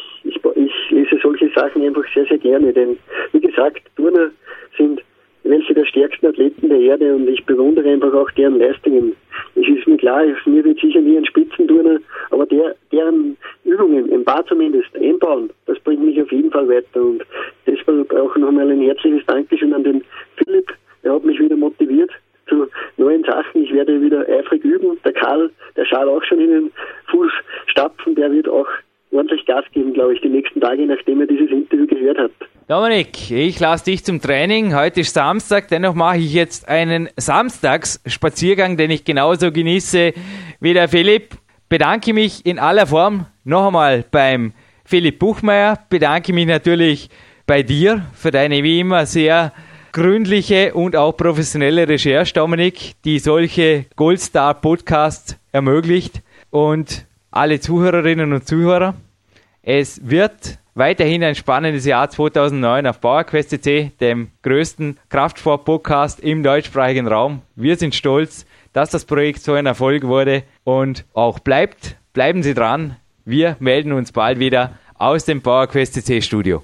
lese solche Sachen einfach sehr gerne. Denn wie gesagt, Turner sind welche der stärksten Athleten der Erde, und ich bewundere einfach auch deren Leistungen. Es ist mir klar, mir wird sicher nie ein Spitzenturner, aber deren Übungen, ein paar zumindest, einbauen, das bringt mich auf jeden Fall weiter. Und deshalb auch nochmal ein herzliches Dankeschön an den Philipp, er hat mich wieder motiviert zu neuen Sachen. Ich werde wieder eifrig üben. Der Karl, der schaut auch schon in den Fußstapfen, der wird auch ordentlich Gas geben, glaube ich, die nächsten Tage, nachdem er dieses Interview gehört hat. Dominik, ich lasse dich zum Training. Heute ist Samstag, dennoch mache ich jetzt einen Samstagsspaziergang, den ich genauso genieße wie der Philipp. Bedanke mich in aller Form noch einmal beim Philipp Puchmayr, bedanke mich natürlich bei dir für deine wie immer sehr gründliche und auch professionelle Recherche, Dominik, die solche Goldstar-Podcasts ermöglicht, und alle Zuhörerinnen und Zuhörer, es wird weiterhin ein spannendes Jahr 2009 auf PowerQuest.cc, dem größten Kraftsport-Podcast im deutschsprachigen Raum. Wir sind stolz, dass das Projekt so ein Erfolg wurde und auch bleibt. Bleiben Sie dran, wir melden uns bald wieder aus dem PowerQuest.cc-Studio.